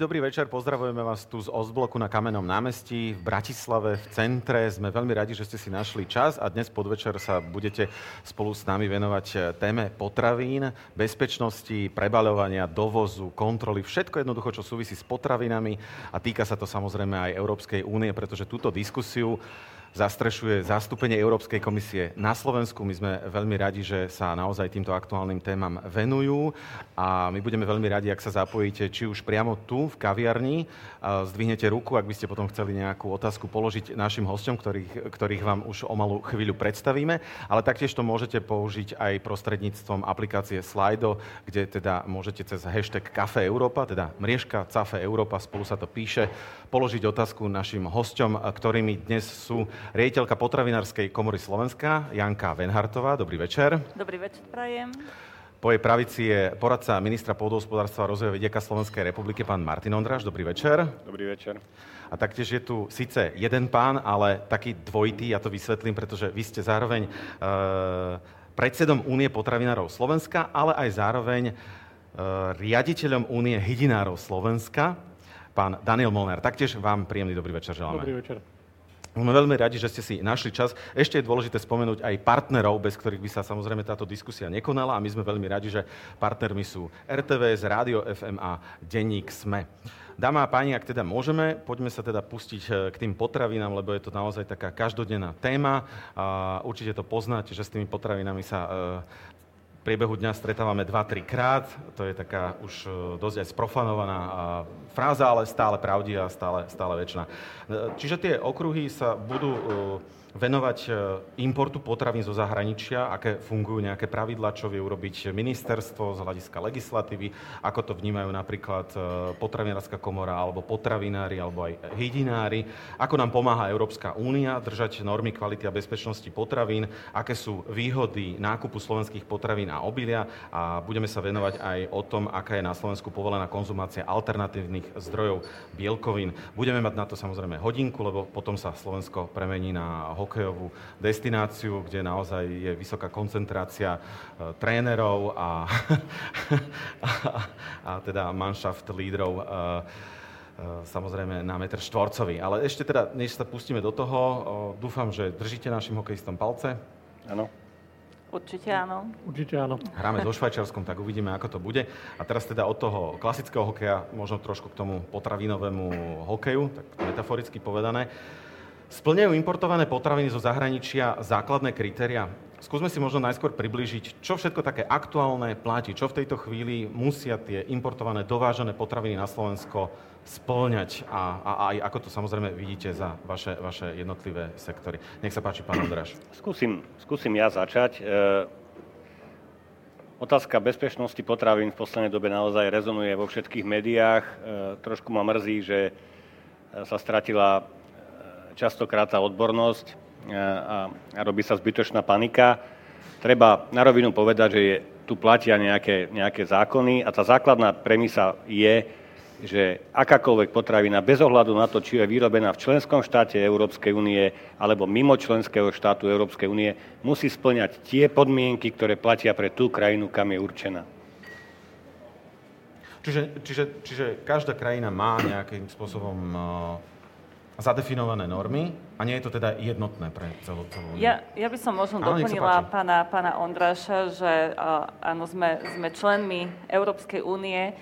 dobrý večer, pozdravujeme vás tu z OST BLOCKu na Kamennom námestí v Bratislave, v centre. Sme veľmi radi, že ste si našli čas a dnes podvečer sa budete spolu s nami venovať téme potravín, bezpečnosti, prebaľovania, dovozu, kontroly, všetko jednoducho, čo súvisí s potravinami a týka sa to samozrejme aj Európskej únie, pretože túto diskusiu zastrešuje zastúpenie Európskej komisie na Slovensku. My sme veľmi radi, že sa naozaj týmto aktuálnym témam venujú a my budeme veľmi radi, ak sa zapojíte, či už priamo tu v kaviarni, zdvihnete ruku, ak by ste potom chceli nejakú otázku položiť našim hosťom, ktorých vám už o malú chvíľu predstavíme, ale taktiež to môžete použiť aj prostredníctvom aplikácie Slido, kde teda môžete cez hashtag Cafe Europa, teda mriežka Cafe Europa, spolu sa to píše, položiť otázku našim hosťom, ktorými dnes sú riaditeľka Potravinárskej komory Slovenska, Janka Venharťová. Dobrý večer. Dobrý večer, prajem. Po jej pravici je poradca ministra pôdohospodárstva a rozvoja vidieka Slovenskej republiky, pán Martin Ondráš. Dobrý večer. Dobrý večer. A taktiež je tu síce jeden pán, ale taký dvojitý, ja to vysvetlím, pretože vy ste zároveň predsedom Únie potravinárov Slovenska, ale aj zároveň riaditeľom Únie hydinárov Slovenska, pán Daniel Molnár. Taktiež vám príjemný dobrý večer želáme. Dobrý večer. Sme veľmi radi, že ste si našli čas. Ešte je dôležité spomenúť aj partnerov, bez ktorých by sa samozrejme táto diskusia nekonala a my sme veľmi radi, že partnermi sú RTVS, Rádio FM a denník SME. Dáma a páni, ak teda môžeme, poďme sa teda pustiť k tým potravinám, lebo je to naozaj taká každodenná téma. Určite to poznáte, že s tými potravinami sa v priebehu dňa stretávame 2-3 krát. To je taká už dosť aj sprofanovaná fráza, ale stále pravdivá, stále večná. Čiže tie okruhy sa budú venovať importu potravín zo zahraničia, aké fungujú nejaké pravidlá, čo vie urobiť ministerstvo z hľadiska legislatívy, ako to vnímajú napríklad Potravinárska komora alebo potravinári alebo aj hydinári, ako nám pomáha Európska únia držať normy kvality a bezpečnosti potravín, aké sú výhody nákupu slovenských potravín a obilia a budeme sa venovať aj o tom, aká je na Slovensku povolená konzumácia alternatívnych zdrojov bielkovín. Budeme mať na to samozrejme hodinku, lebo potom sa Slovensko premení na hokejovú destináciu, kde naozaj je vysoká koncentrácia trénerov a teda manšaft lídrov samozrejme na meter štvorcový. Ale ešte teda, než sa pustíme do toho, dúfam, že držíte našim hokejistom palce. Áno. Určite áno. Určite áno. Hráme so Švajčiarskom, tak uvidíme, ako to bude. A teraz teda od toho klasického hokeja, možno trošku k tomu potravinovému hokeju, tak metaforicky povedané. Splňajú importované potraviny zo zahraničia základné kritériá? Skúsme si možno najskôr priblížiť, čo všetko také aktuálne platí, čo v tejto chvíli musia tie importované, dovážené potraviny na Slovensko spĺňať a aj ako to samozrejme vidíte za vaše jednotlivé sektory. Nech sa páči, pán Ondráš. Skúsim ja začať. Otázka bezpečnosti potravín v poslednej dobe naozaj rezonuje vo všetkých médiách. Trošku ma mrzí, že sa stratila častokrát tá odbornosť a robí sa zbytočná panika. Treba na rovinu povedať, že tu platia nejaké zákony a tá základná premisa je, že akákoľvek potravina, bez ohľadu na to, či je vyrobená v členskom štáte Európskej únie alebo mimo členského štátu Európskej únie, musí spĺňať tie podmienky, ktoré platia pre tú krajinu, kam je určená. Čiže každá krajina má nejakým spôsobom zadefinované normy a nie je to teda jednotné pre celú. Ja by som možno doplnila pána Ondráša, že áno, sme členmi Európskej únie.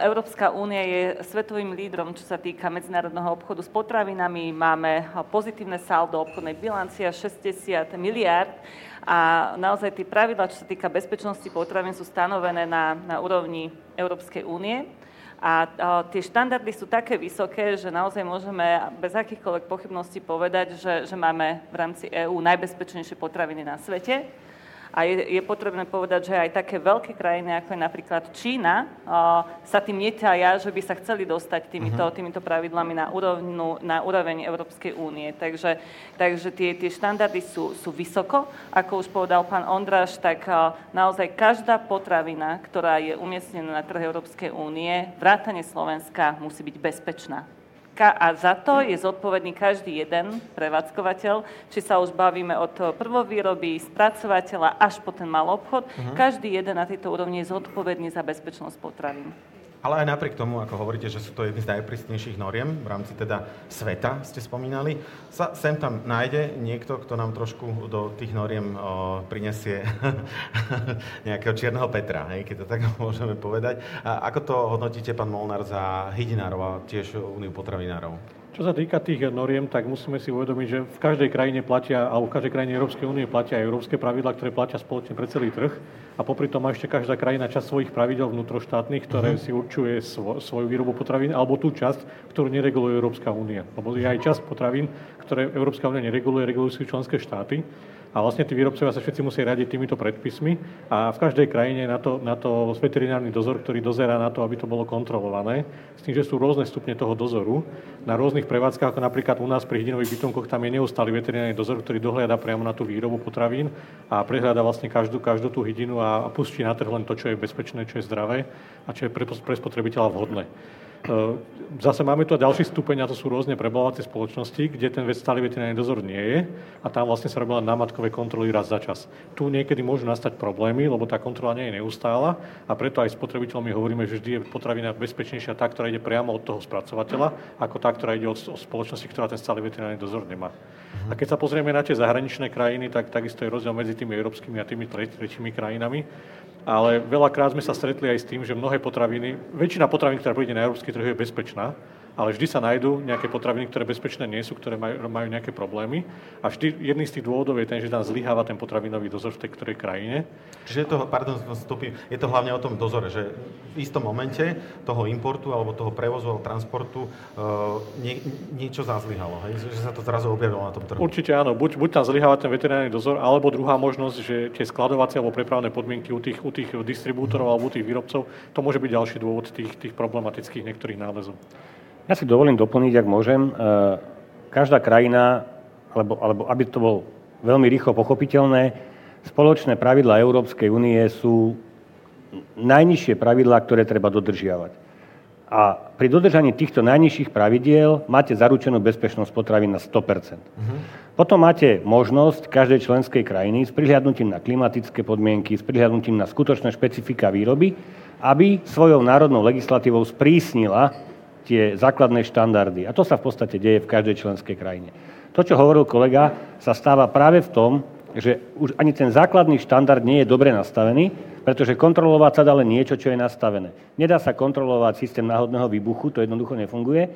Európska únia je svetovým lídrom, čo sa týka medzinárodného obchodu s potravinami. Máme pozitívne saldo obchodnej bilancie 60 miliárd a naozaj tie pravidlá, čo sa týka bezpečnosti potravín, sú stanovené na úrovni Európskej únie. A tie štandardy sú také vysoké, že naozaj môžeme bez akýchkoľvek pochybností povedať, že máme v rámci EÚ najbezpečnejšie potraviny na svete. A je potrebné povedať, že aj také veľké krajiny, ako je napríklad Čína, sa tým netajia, že by sa chceli dostať týmito pravidlami na úroveň Európskej únie. Takže tie štandardy sú vysoko. Ako už povedal pán Ondráš, tak naozaj každá potravina, ktorá je umiestnená na trh Európskej únie, vrátane Slovenska, musí byť bezpečná. A za to je zodpovedný každý jeden prevádzkovateľ, či sa už bavíme od prvovýroby, spracovateľa až po ten malobchod. Každý jeden na tejto úrovni je zodpovedný za bezpečnosť potravín. ale aj napriek tomu, ako hovoríte, že sú to jedny z najprísnejších noriem v rámci teda sveta, ste spomínali, sa sem tam nájde niekto, kto nám trošku do tých noriem prinesie nejakého čierneho Petra, hej, keď to tak môžeme povedať. A ako to hodnotíte, pán Molnár, za hydinárov a tiež Úniu potravinárov? Čo sa týka tých noriem, tak musíme si uvedomiť, že v každej krajine platia, alebo v každej krajine Európskej únie platia európske pravidlá, ktoré platia spoločne pre celý trh. A popri tom má ešte každá krajina časť svojich pravidel vnútroštátnych, ktoré si určuje svoju výrobu potravín, alebo tú časť, ktorú nereguluje Európska únia. Lebo je aj časť potravín, ktoré Európska únia nereguluje, regulujú členské štáty. A vlastne tí výrobcovia sa všetci musia riadiť týmito predpismi a v každej krajine na to veterinárny dozor, ktorý dozerá na to, aby to bolo kontrolované, s tým, že sú rôzne stupne toho dozoru. Na rôznych prevádzkach, ako napríklad u nás pri hydinových bytomkoch, tam je neustály veterinárny dozor, ktorý dohliada priamo na tú výrobu potravín a prehliada vlastne každú tú hydinu a pustí na trh len to, čo je bezpečné, čo je zdravé a čo je pre spotrebiteľa vhodné. Zase máme tu ďalší stupeň, a to sú rôzne prebavovacie spoločnosti, kde ten stály veterinárny dozor nie je a tam vlastne sa robila námatkové kontroly raz za čas. Tu niekedy môžu nastať problémy, lebo tá kontrola nie je neustála a preto aj spotrebiteľom my hovoríme, že vždy je potravina bezpečnejšia tá, ktorá ide priamo od toho spracovateľa, ako tá, ktorá ide od spoločnosti, ktorá ten stály veterinárny dozor nemá. A keď sa pozrieme na tie zahraničné krajiny, tak takisto je rozdiel medzi tými európskymi a tými tretími krajinami. Ale veľakrát sme sa stretli aj s tým, že mnohé potraviny, väčšina potravín, ktorá príde na európsky trh, je bezpečná, ale vždy sa nájdú nejaké potraviny, ktoré bezpečné nie sú, ktoré majú nejaké problémy. A vždy jedný z tých dôvodov je ten, že tam zlyháva ten potravinový dozor v tej ktorej krajine. Čiže je to hlavne o tom dozore, že v istom momente toho importu alebo toho prevozu alebo transportu niečo zazlyhalo, hej? Že sa to zrazu objavilo na tom trhu. Určite áno, buď tam zlyháva ten veterinárny dozor, alebo druhá možnosť, že tie skladovacie alebo prepravné podmienky u tých distribútorov alebo u tých výrobcov, to môže byť ďalší dôvod tých problematických niektorých nálezov. Ja si dovolím doplniť, ak môžem. Každá krajina, alebo aby to bolo veľmi rýchlo pochopiteľné, spoločné pravidlá Európskej únie sú najnižšie pravidlá, ktoré treba dodržiavať. A pri dodržaní týchto najnižších pravidiel máte zaručenú bezpečnosť potravín na 100%. Potom máte možnosť každej členskej krajiny s prihliadnutím na klimatické podmienky, s prihliadnutím na skutočné špecifika výroby, aby svojou národnou legislatívou sprísnila tie základné štandardy. A to sa v podstate deje v každej členskej krajine. To, čo hovoril kolega, sa stáva práve v tom, že už ani ten základný štandard nie je dobre nastavený, pretože kontrolovať sa dá len niečo, čo je nastavené. Nedá sa kontrolovať systém náhodného výbuchu, to jednoducho nefunguje,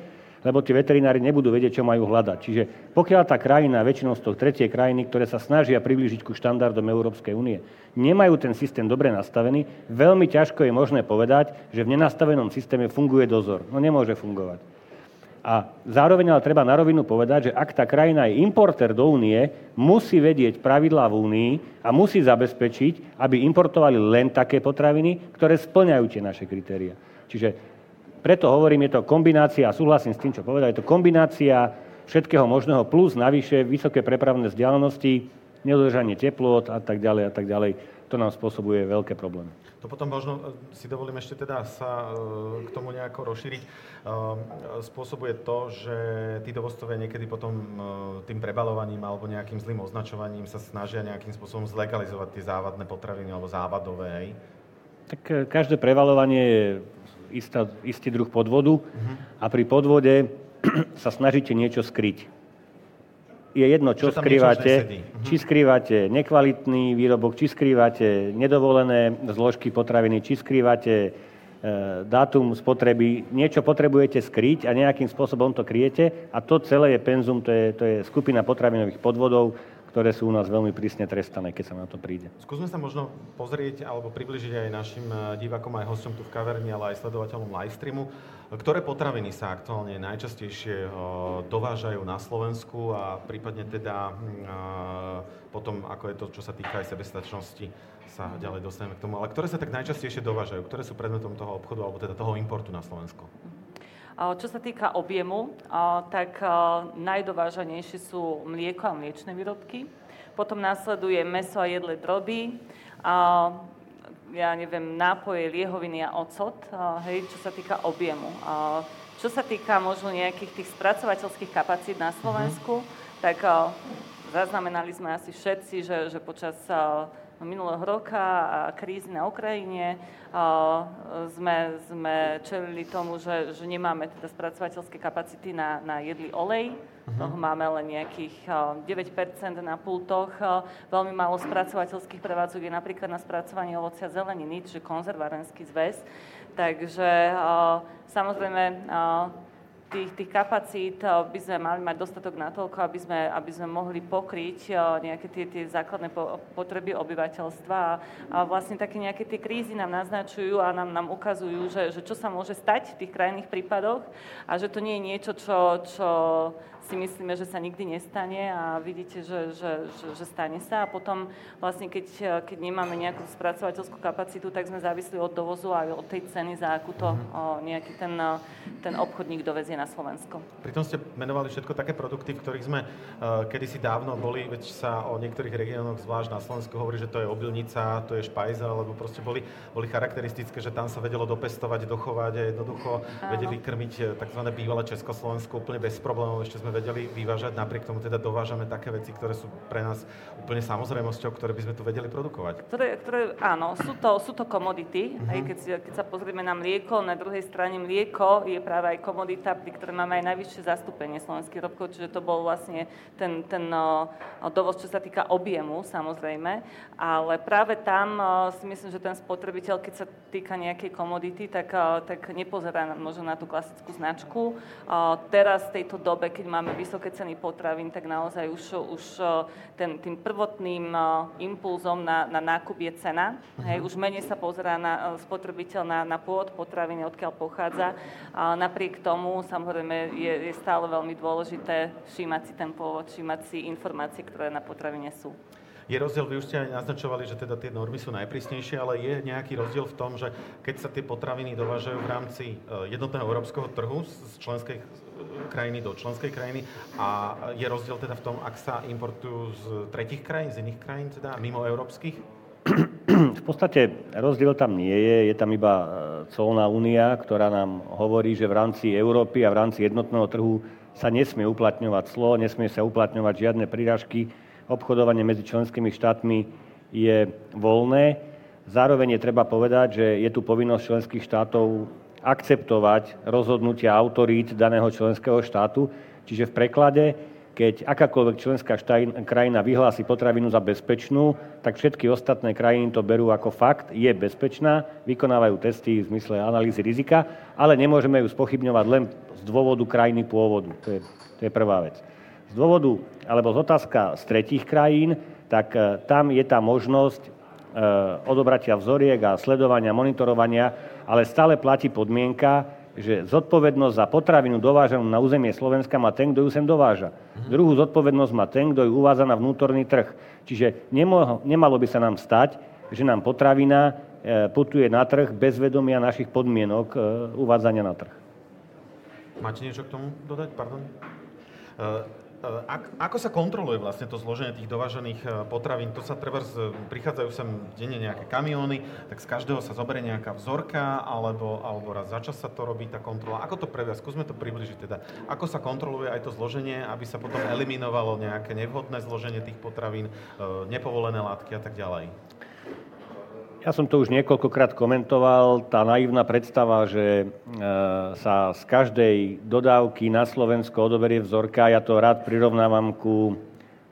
lebo tí veterinári nebudú vedieť, čo majú hľadať. Čiže pokiaľ tá krajina, väčšinou z toho tretie krajiny, ktoré sa snažia priblížiť ku štandardom Európskej únie, nemajú ten systém dobre nastavený, veľmi ťažko je možné povedať, že v nenastavenom systéme funguje dozor. No nemôže fungovať. A zároveň ale treba na rovinu povedať, že ak tá krajina je importér do únie, musí vedieť pravidlá v únii a musí zabezpečiť, aby importovali len také potraviny, ktoré spĺňajú tie naše kritéria. Čiže preto hovorím, je to kombinácia, a súhlasím s tým, čo povedal, je to kombinácia všetkého možného, plus navyše vysoké prepravné vzdialenosti, nedodržanie teplôt a tak ďalej. To nám spôsobuje veľké problémy. To potom možno, si dovolím ešte teda sa k tomu nejako rozšíriť, spôsobuje to, že tí dovozcovia niekedy potom tým prebalovaním alebo nejakým zlým označovaním sa snažia nejakým spôsobom zlegalizovať tie závadné potraviny alebo závadové, hej? Tak každé prevalovanie je istý druh podvodu a pri podvode sa snažíte niečo skryť. Je jedno, čo skrývate, či skrývate nekvalitný výrobok, či skrývate nedovolené zložky potraviny, či skrývate dátum spotreby, niečo potrebujete skryť a nejakým spôsobom to kryjete a to celé je penzum, to je skupina potravinových podvodov, ktoré sú u nás veľmi prísne trestané, keď sa na to príde. Skúsme sa možno pozrieť alebo približiť aj našim divákom aj hosťom tu v kaverni, ale aj sledovateľom livestreamu, ktoré potraviny sa aktuálne najčastejšie dovážajú na Slovensku a prípadne teda potom, ako je to, čo sa týka aj sebestačnosti, sa ďalej dostaneme k tomu. Ale ktoré sa tak najčastejšie dovážajú? Ktoré sú predmetom toho obchodu alebo teda toho importu na Slovensku? Čo sa týka objemu, tak najdovážanejšie sú mlieko a mliečne výrobky. Potom následuje mäso a jedlé droby, nápoje, liehoviny a ocot, čo sa týka objemu. Čo sa týka možno nejakých tých spracovateľských kapacít na Slovensku, tak zaznamenali sme asi všetci, že počas minulého roka a krízy na Ukrajine sme čelili tomu, že nemáme teda spracovateľské kapacity na jedlý olej. Toho máme len nejakých 9% na pultoch. Veľmi málo spracovateľských prevádzok je napríklad na spracovanie ovocia a zeleniny, čiže konzervárenský zväz. Takže samozrejme tých kapacít by sme mali mať dostatok na toľko, aby sme mohli pokryť nejaké tie základné potreby obyvateľstva. A vlastne také nejaké tie krízy nám naznačujú a nám ukazujú, že čo sa môže stať v tých krajných prípadoch a že to nie je niečo, čo si myslíme, že sa nikdy nestane a vidíte, že stane sa. A potom vlastne, keď nemáme nejakú spracovateľskú kapacitu, tak sme závisli od dovozu a od tej ceny, za akú to nejaký ten obchodník dovezie na Slovensko. Pritom ste menovali všetko také produkty, v ktorých sme kedysi dávno boli, veď sa o niektorých regiónoch, zvlášť na Slovensku, hovorí, že to je obilnica, to je špajza, lebo proste boli charakteristické, že tam sa vedelo dopestovať, dochovať a jednoducho vedeli krmiť tzv. Bývalé Československo úplne bez problémov, ešte sme vedeli vyvážať, napriek tomu teda dovážame také veci, ktoré sú pre nás úplne samozrejmosťou, ktoré by sme tu vedeli produkovať. Ktoré áno, sú to komodity, aj keď sa pozrieme na mlieko, na druhej strane mlieko je práve aj komodita, pri ktorej máme aj najvyššie zastúpenie slovenských výrobkov, čiže to bol vlastne ten dovoz, čo sa týka objemu, samozrejme, ale práve tam si myslím, že ten spotrebiteľ, keď sa týka nejakej komodity, tak nepozerá možno na tú klasickú značku. Teraz v tejto dobe, keď máme vysoké ceny potravín, tak naozaj už tým prvotným impulzom na nákup je cena. Hej, už menej sa pozerá spotrebiteľ na pôvod potraviny, odkiaľ pochádza. Napriek tomu samozrejme je stále veľmi dôležité všímať si ten pôvod, všímať si informácie, ktoré na potravine sú. Je rozdiel, vy už ste aj naznačovali, že teda tie normy sú najprísnejšie, ale je nejaký rozdiel v tom, že keď sa tie potraviny dovážajú v rámci jednotného európskeho trhu z členskej krajiny do členskej krajiny a je rozdiel teda v tom, ak sa importujú z tretích krajín, z iných krajín, teda mimo európskych? V podstate rozdiel tam nie je, je tam iba colná únia, ktorá nám hovorí, že v rámci Európy a v rámci jednotného trhu sa nesmie uplatňovať clo, nesmie sa uplatňovať žiadne príražky, obchodovanie medzi členskými štátmi je voľné. Zároveň je treba povedať, že je tu povinnosť členských štátov akceptovať rozhodnutia autorít daného členského štátu, čiže v preklade, keď akákoľvek členská krajina vyhlási potravinu za bezpečnú, tak všetky ostatné krajiny to berú ako fakt, je bezpečná, vykonávajú testy v zmysle analýzy rizika, ale nemôžeme ju spochybňovať len z dôvodu krajiny pôvodu. To je prvá vec. Z dôvodu, alebo z otázka z tretích krajín, tak tam je tá možnosť odobratia vzoriek a sledovania, monitorovania, ale stále platí podmienka, že zodpovednosť za potravinu dovážanú na územie Slovenska má ten, kto ju sem dováža. Druhú zodpovednosť má ten, kto ju uvádza na vnútorný trh. Čiže nemalo by sa nám stať, že nám potravina putuje na trh bez vedomia našich podmienok uvádzania na trh. Máte niečo k tomu dodať? Pardon. Ako sa kontroluje vlastne to zloženie tých dovážených potravín? To sa prichádzajú sem denne nejaké kamióny, tak z každého sa zoberie nejaká vzorka, alebo raz za čas sa to robí tá kontrola. Ako to previa? Skúsme to približiť teda. Ako sa kontroluje aj to zloženie, aby sa potom eliminovalo nejaké nevhodné zloženie tých potravín, nepovolené látky a tak ďalej? Ja som to už niekoľkokrát komentoval. Tá naivná predstava, že sa z každej dodávky na Slovensko odoberie vzorka, ja to rád prirovnávam ku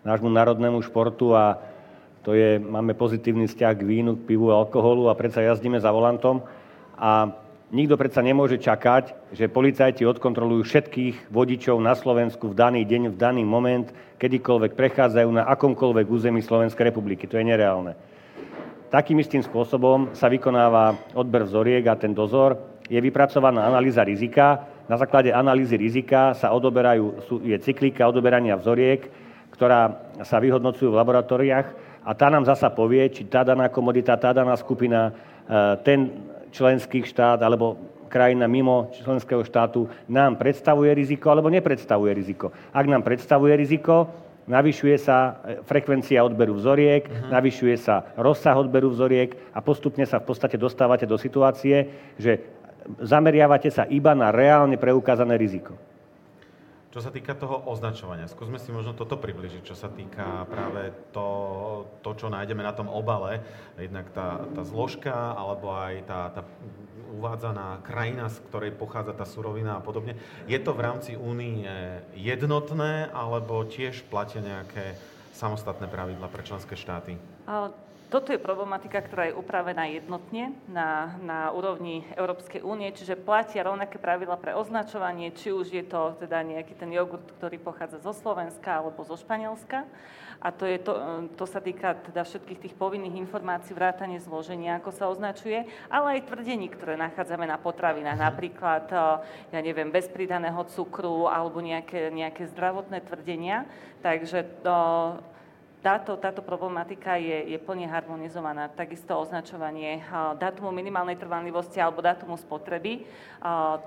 nášmu národnému športu a to je, máme pozitívny vzťah k vínu, k pivu a alkoholu a predsa jazdíme za volantom a nikto predsa nemôže čakať, že policajti odkontrolujú všetkých vodičov na Slovensku v daný deň, v daný moment, kedykoľvek prechádzajú na akomkoľvek území Slovenskej republiky. To je nereálne. Takým istým spôsobom sa vykonáva odber vzoriek a ten dozor. Je vypracovaná analýza rizika. Na základe analýzy rizika sa je cyklika odoberania vzoriek, ktorá sa vyhodnocujú v laboratóriách a tá nám zasa povie, či tá daná komodita, tá daná skupina, ten členský štát alebo krajina mimo členského štátu nám predstavuje riziko alebo nepredstavuje riziko. Ak nám predstavuje riziko, navyšuje sa frekvencia odberu vzoriek, navyšuje sa rozsah odberu vzoriek a postupne sa v podstate dostávate do situácie, že zameriavate sa iba na reálne preukázané riziko. Čo sa týka toho označovania, skúsme si možno toto približiť, čo sa týka práve to čo nájdeme na tom obale, jednak tá zložka, alebo aj tá uvádzaná krajina, z ktorej pochádza tá surovina a podobne. Je to v rámci Únie jednotné, alebo tiež platia nejaké samostatné pravidlá pre členské štáty? Toto je problematika, ktorá je upravená jednotne na úrovni Európskej únie, čiže platia rovnaké pravidlá pre označovanie, či už je to teda nejaký ten jogurt, ktorý pochádza zo Slovenska alebo zo Španielska. A to sa týka teda všetkých tých povinných informácií, vrátane zloženia, ako sa označuje, ale aj tvrdení, ktoré nachádzame na potravinách, napríklad, ja neviem, bez pridaného cukru alebo nejaké zdravotné tvrdenia. Takže Táto problematika je plne harmonizovaná. Takisto označovanie dátumu minimálnej trvanlivosti alebo dátumu spotreby.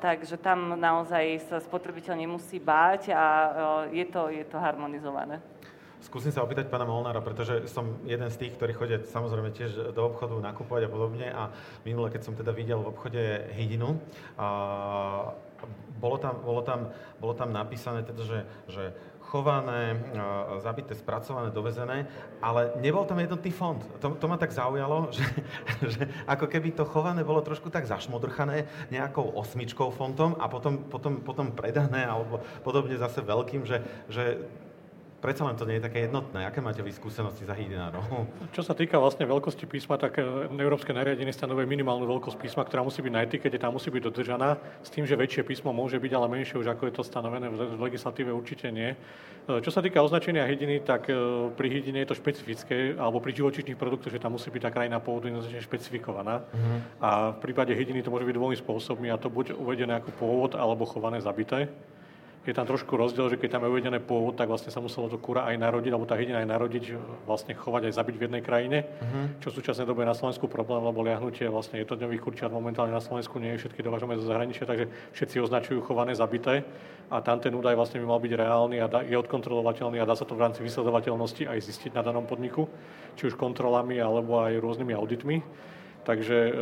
Takže tam naozaj sa spotrebiteľ nemusí báť a je to harmonizované. Skúsim sa opýtať pána Molnára, pretože som jeden z tých, ktorí chodia samozrejme tiež do obchodu nakupovať a podobne. A minule, keď som teda videl v obchode hydinu, bolo tam napísané teda, že chované, zabité, spracované, dovezené, ale nebol tam jednotný fond. To ma tak zaujalo, že ako keby to chované bolo trošku tak zašmodrchané nejakou 8 fontom a potom predané alebo podobne zase veľkým, že predsa len to nie je také jednotné. Aké máte vy skúsenosti za hydinárov? Čo sa týka vlastne veľkosti písma, tak európske nariadenie stanovuje minimálnu veľkosť písma, ktorá musí byť na etikete, tá musí byť dodržaná, s tým, že väčšie písmo môže byť, ale menšie už ako je to stanovené v legislatíve určite nie. Čo sa týka označenia hydiny, tak pri hydine je to špecifické, alebo pri živočíšnych produktoch, že tam musí byť tá krajina pôvodu jednoznačne špecifikovaná. Mm-hmm. A v prípade hydiny to môže byť dvomi spôsobmi, a to buď uvedené ako pôvod alebo chované zabité. Je tam trošku rozdiel, že keď tam je uvedené pôvod, tak vlastne sa muselo to kura aj narodiť, alebo tá hydina aj narodiť, vlastne chovať aj zabiť v jednej krajine, čo v súčasnej dobe je na Slovensku problém, lebo liahnutie vlastne jednodňových kurčiat momentálne na Slovensku nie je, všetky dovážame zo zahraničia, takže všetci označujú chované zabité a tam ten údaj vlastne by mal byť reálny a je odkontrolovateľný a dá sa to v rámci vysledovateľnosti aj zistiť na danom podniku, či už kontrolami alebo aj rôznymi auditmi. Takže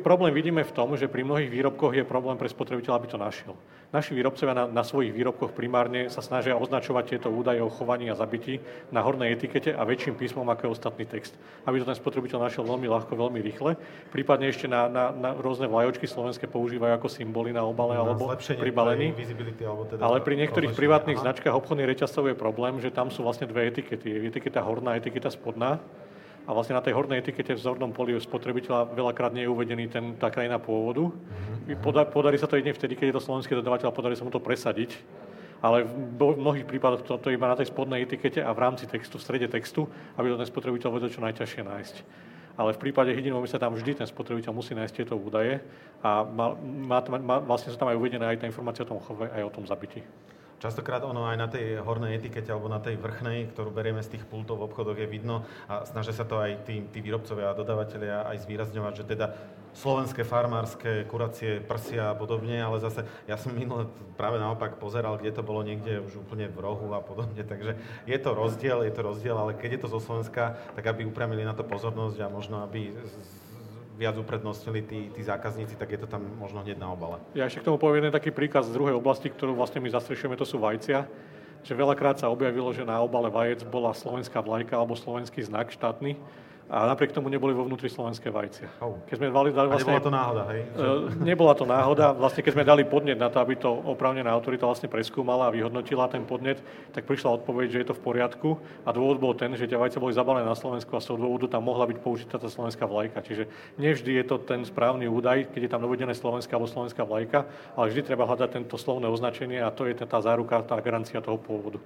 problém vidíme v tom, že pri mnohých výrobkoch je problém pre spotrebiteľa, aby to našiel. Naši výrobcovia na svojich výrobkoch primárne sa snažia označovať tieto údaje o chovaní a zabití na hornej etikete a väčším písmom ako je ostatný text, aby to ten spotrebiteľ našiel veľmi ľahko, veľmi rýchle. Prípadne ešte na rôzne vlajočky slovenské používajú ako symboly na obale alebo pri balení. Ale pri niektorých privátnych značkách obchodných reťazcov je problém, že tam sú vlastne dve etikety. Je etiketa horná, etiketa spodná. A vlastne na tej hornej etikete v zornom poli spotrebiteľa veľakrát nie je uvedený tá krajina pôvodu. Podarí sa to jedine vtedy, keď je to slovenský dodavateľ, podarí sa mu to presadiť. Ale v mnohých prípadoch to iba na tej spodnej etikete a v rámci textu, v strede textu, aby to ten spotrebiteľ vedel čo najťažšie nájsť. Ale v prípade hydinov sa tam vždy ten spotrebiteľ musí nájsť tieto údaje a vlastne sú tam aj uvedená aj tá informácia o tom chove, aj o tom zabití. Častokrát ono aj na tej hornej etikete alebo na tej vrchnej, ktorú berieme z tých pultov v obchodoch, je vidno a snažia sa to aj tí výrobcovia a dodavatelia aj zvýrazňovať, že teda slovenské, farmárske, kuracie, prsia a podobne, ale zase ja som minule práve naopak pozeral, kde to bolo niekde už úplne v rohu a podobne, takže je to rozdiel, ale keď je to zo Slovenska, tak aby upramili na to pozornosť a možno aby viac uprednostnili tí zákazníci, tak je to tam možno hneď na obale. Ja ešte k tomu poviem taký príkaz z druhej oblasti, ktorú vlastne my zastrešujeme, to sú vajcia. Že veľakrát sa objavilo, že na obale vajec bola slovenská vlajka alebo slovenský znak štátny a napriek tomu neboli vo vnútri slovenské vajcia. Keď sme dali vlastne, nebola to náhoda, hej? Nebola to náhoda. Vlastne keď sme dali podnet na to, aby to oprávnená autorita vlastne preskúmala a vyhodnotila ten podnet, tak prišla odpoveď, že je to v poriadku a dôvod bol ten, že tie vajcia boli zabalené na Slovensku a z toho dôvodu tam mohla byť použitá tá slovenská vlajka. Čiže nevždy je to ten správny údaj, keď je tam uvedené slovenská alebo slovenská vlajka, ale vždy treba hľadať tento slovné označenie a to je tá záruka, tá garancia toho pôvodu.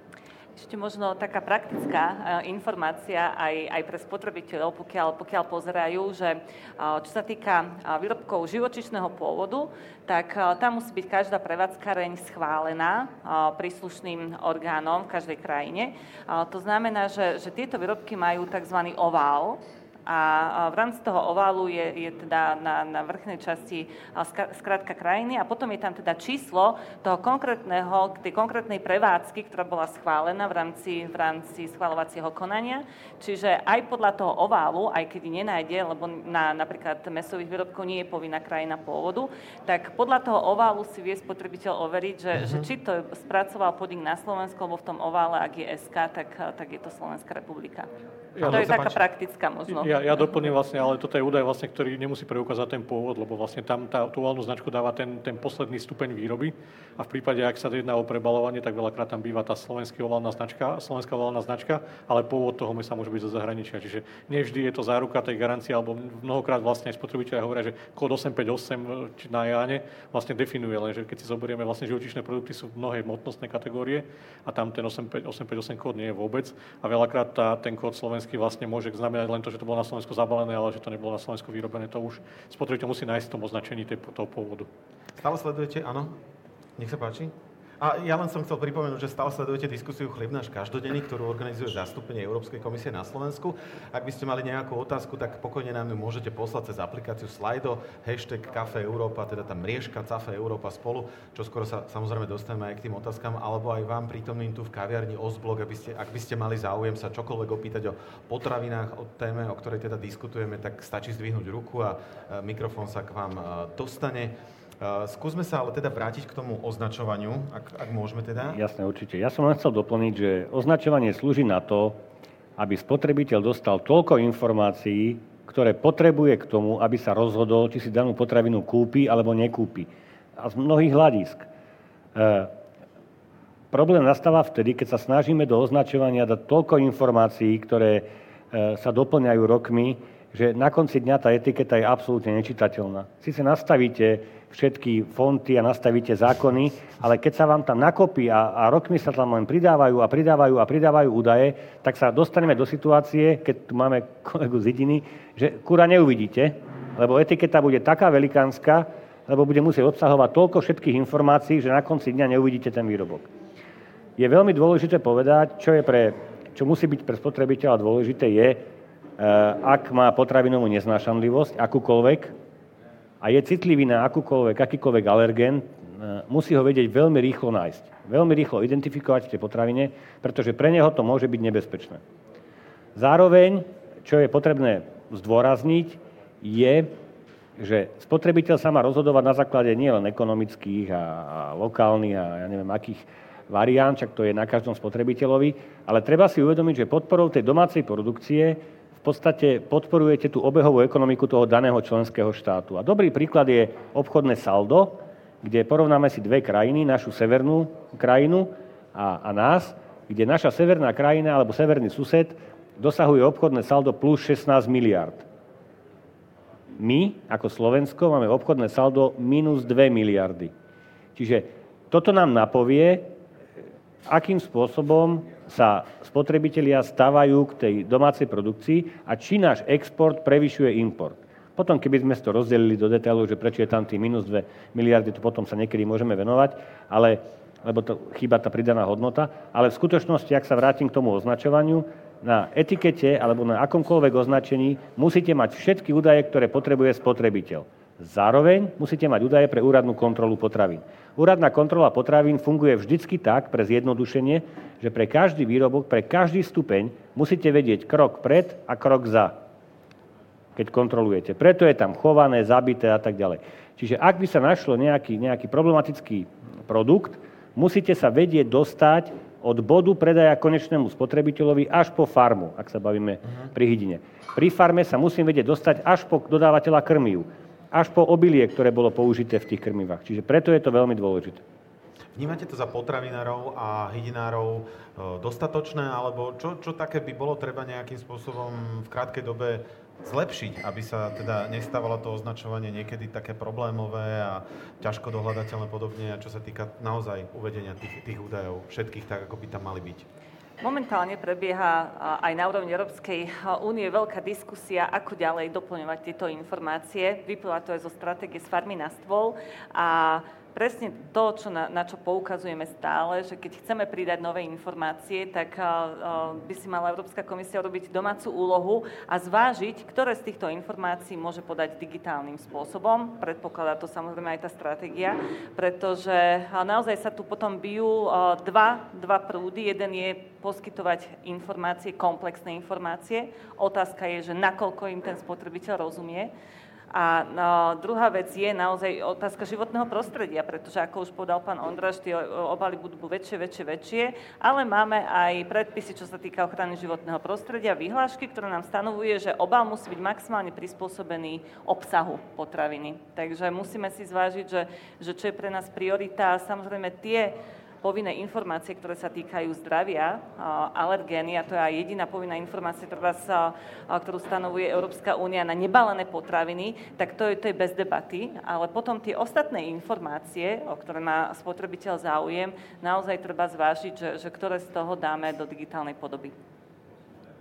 Ešte možno taká praktická informácia aj pre spotrebiteľov, pokiaľ pozerajú, že čo sa týka výrobkov živočíšneho pôvodu, tak tam musí byť každá prevádzkareň schválená príslušným orgánom v každej krajine. To znamená, že tieto výrobky majú tzv. Ovál, A v rámci toho oválu je teda na vrchnej časti skratka krajiny a potom je tam teda číslo tej konkrétnej prevádzky, ktorá bola schválená v rámci schvaľovacieho konania. Čiže aj podľa toho oválu, aj keď nenájde, lebo napríklad mäsových výrobkov nie je povinná krajina pôvodu, tak podľa toho oválu si vie spotrebiteľ overiť, že či to spracoval podnik na Slovensku, alebo v tom ovále, ak je SK, tak je to Slovenská republika. To je taká praktická možnosť. Ja doplním vlastne, ale toto je údaj vlastne, ktorý nemusí preukázať ten pôvod, lebo vlastne tam tú valnú značku dáva ten posledný stupeň výroby a v prípade, ak sa jedná o prebalovanie, tak veľakrát tam býva tá slovenská valná značka, ale pôvod toho sa môže byť zo zahraničia. Čiže nevždy je to záruka tej garancie, alebo mnohokrát vlastne spotrebitelia hovoria, že kód 858 na Jáne vlastne definuje, lenže keď si zoberieme, vlastne živočíšne produkty sú mnohé hmotnostné kategórie a tam ten 858 kód nie je vôbec a veľakrát ten kód slovenský vlastne môže znamenať len to, že to bolo na Slovensku zabalené, ale že to nebolo na Slovensku vyrobené, to už spotrebiteľ musí nájsť v tom označení toho pôvodu. Stále sledujete, áno? Nech sa páči. A ja len som chcel pripomenúť, že stále sledujete diskusiu Chlieb náš každodenný, ktorú organizuje zastúpenie Európskej komisie na Slovensku. Ak by ste mali nejakú otázku, tak pokojne nám ju môžete poslať cez aplikáciu Slido, #CafeEuropa, teda tam mriežka Cafe Europa spolu, čo skoro sa samozrejme dostaneme aj k tým otázkam, alebo aj vám prítomným tu v kaviarni OSBLOCK, ak by ste mali záujem sa čokoľvek opýtať o potravinách, o téme, o ktorej teda diskutujeme, tak stačí zdvihnúť ruku a mikrofón sa k vám dostane. Skúsme sa ale teda vrátiť k tomu označovaniu, ak môžeme teda. Jasné, určite. Ja som len chcel doplniť, že označovanie slúži na to, aby spotrebiteľ dostal toľko informácií, ktoré potrebuje k tomu, aby sa rozhodol, či si danú potravinu kúpi alebo nekúpi. A z mnohých hľadisk. Problém nastáva vtedy, keď sa snažíme do označovania dať toľko informácií, ktoré sa doplňajú rokmi, že na konci dňa tá etiketa je absolútne nečitateľná. Sice nastavíte všetky fonty a nastavíte zákony, ale keď sa vám tam nakopí a rokmi sa tam len pridávajú údaje, tak sa dostaneme do situácie, keď tu máme kolegu z Hydiny, že kura neuvidíte, lebo etiketa bude taká velikánska, lebo bude musieť obsahovať toľko všetkých informácií, že na konci dňa neuvidíte ten výrobok. Je veľmi dôležité povedať, čo musí byť pre spotrebiteľa dôležité je, ak má potravinovú neznášanlivosť, akúkoľvek, a je citlivý na akýkoľvek alergén, musí ho vedieť veľmi rýchlo nájsť. Veľmi rýchlo identifikovať v tej potravine, pretože pre neho to môže byť nebezpečné. Zároveň, čo je potrebné zdôrazniť, je, že spotrebiteľ sa má rozhodovať na základe nielen ekonomických a lokálnych a ja neviem akých variant, však to je na každom spotrebiteľovi, ale treba si uvedomiť, že podporou tej domácej produkcie v podstate podporujete tú obehovú ekonomiku toho daného členského štátu. A dobrý príklad je obchodné saldo, kde porovnáme si dve krajiny, našu severnú krajinu a nás, kde naša severná krajina alebo severný sused dosahuje obchodné saldo plus 16 miliard. My, ako Slovensko, máme obchodné saldo minus 2 miliardy. Čiže toto nám napovie, akým spôsobom sa spotrebitelia stavajú k tej domácej produkcii a či náš export prevyšuje import. Potom, keby sme to rozdelili do detailu, že prečo je tam tých minus 2 miliardy, to potom sa niekedy môžeme venovať, ale, lebo to chýba tá pridaná hodnota. Ale v skutočnosti, ak sa vrátim k tomu označovaniu, na etikete alebo na akomkoľvek označení musíte mať všetky údaje, ktoré potrebuje spotrebiteľ. Zároveň musíte mať údaje pre úradnú kontrolu potravín. Úradná kontrola potravín funguje vždycky tak, pre zjednodušenie, že pre každý výrobok, pre každý stupeň musíte vedieť krok pred a krok za, keď kontrolujete. Preto je tam chované, zabité a tak ďalej. Čiže ak by sa našlo nejaký problematický produkt, musíte sa vedieť dostať od bodu predaja konečnému spotrebiteľovi až po farmu, ak sa bavíme pri hydine. Pri farme sa musím vedieť dostať až po dodávateľa krmív, až po obilie, ktoré bolo použité v tých krmivách. Čiže preto je to veľmi dôležité. Vnímate to za potravinárov a hydinárov dostatočné, alebo čo také by bolo treba nejakým spôsobom v krátkej dobe zlepšiť, aby sa teda nestávalo to označovanie niekedy také problémové a ťažko dohľadateľné podobne, čo sa týka naozaj uvedenia tých údajov, všetkých tak, ako by tam mali byť? Momentálne prebieha aj na úrovni Európskej únie veľká diskusia, ako ďalej doplňovať tieto informácie. Vyplýva to aj zo stratégie z farmy na stôl a presne to, čo na čo poukazujeme stále, že keď chceme pridať nové informácie, tak by si mala Európska komisia robiť domácu úlohu a zvážiť, ktoré z týchto informácií môže podať digitálnym spôsobom. Predpokladá to samozrejme aj tá stratégia, pretože naozaj sa tu potom bijú dva prúdy. Jeden je poskytovať informácie, komplexné informácie. Otázka je, že nakoľko im ten spotrebiteľ rozumie. A druhá vec je naozaj otázka životného prostredia, pretože ako už povedal pán Ondráš, tie obaly budú väčšie, ale máme aj predpisy, čo sa týka ochrany životného prostredia, vyhlášky, ktorá nám stanovuje, že obal musí byť maximálne prispôsobený obsahu potraviny. Takže musíme si zvážiť, že čo je pre nás priorita. Samozrejme tie povinné informácie, ktoré sa týkajú zdravia, alergény, a to je aj jediná povinná informácia, ktorú stanovuje Európska únia na nebalené potraviny, tak to je bez debaty, ale potom tie ostatné informácie, o ktoré má spotrebiteľ záujem, naozaj treba zvážiť, že ktoré z toho dáme do digitálnej podoby.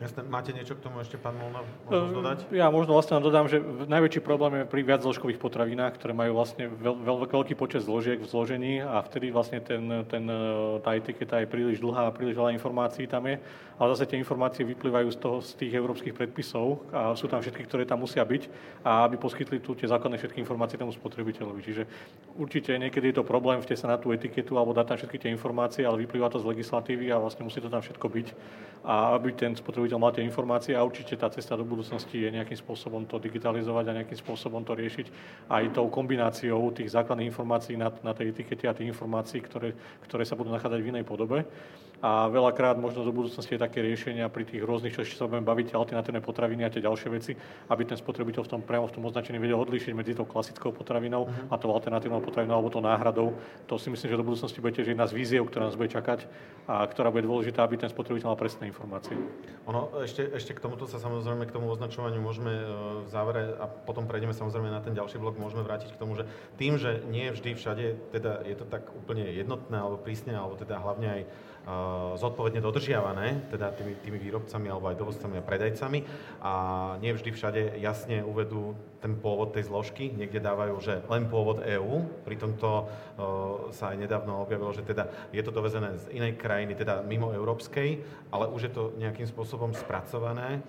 Jasné. Máte niečo k tomu ešte, pán Molnár, možno dodať? Ja možno vlastne dodám, že najväčší problém je pri viaczložkových potravinách, ktoré majú vlastne veľký počet zložiek v zložení a vtedy vlastne tá etiketa je príliš dlhá a príliš veľa informácií tam je. Ale zase tie informácie vyplývajú z tých európskych predpisov a sú tam všetky, ktoré tam musia byť a aby poskytli tu tie základné všetky informácie tomu spotrebiteľovi. Čiže určite niekedy je to problém vtesnať na tú etiketu alebo dať tam všetky tie informácie, ale vyplýva to z legislatívy a vlastne musí to tam všetko byť a aby ten spotrebiteľ mal tie informácie a určite tá cesta do budúcnosti je nejakým spôsobom to digitalizovať a nejakým spôsobom to riešiť aj tou kombináciou tých základných informácií na tej etikete a tých informácií, ktoré sa budú nachádzať v inej podobe. A veľakrát možno do budúcnosti je také riešenia pri tých rôznych, čo sa budeme baviť, alternatívne potraviny a tie ďalšie veci, aby ten spotrebiteľ priamo v tom označení vedel odlíšiť medzi tou klasickou potravinou a tou alternatívnou potravinou alebo tou náhradou. To si myslím, že do budúcnosti bude tiež jedna z víziev, ktorá nás bude čakať a ktorá bude dôležitá, aby ten spotrebiteľ mal presné informácie. Ešte k tomuto sa samozrejme, k tomu označovaniu môžeme v závere a potom prejdeme samozrejme na ten ďalší blok, môžeme vrátiť k tomu, že tým, že nie vždy všade teda je to tak úplne jednotné alebo prísne, alebo teda hlavne aj zodpovedne dodržiavané, teda tými výrobcami alebo aj dovozcami a predajcami a nie vždy všade jasne uvedú ten pôvod tej zložky, niekde dávajú, že len pôvod EÚ, pri tomto sa aj nedávno objavilo, že teda je to dovezené z inej krajiny, teda mimo európskej, ale už je to nejakým spôsobom spracované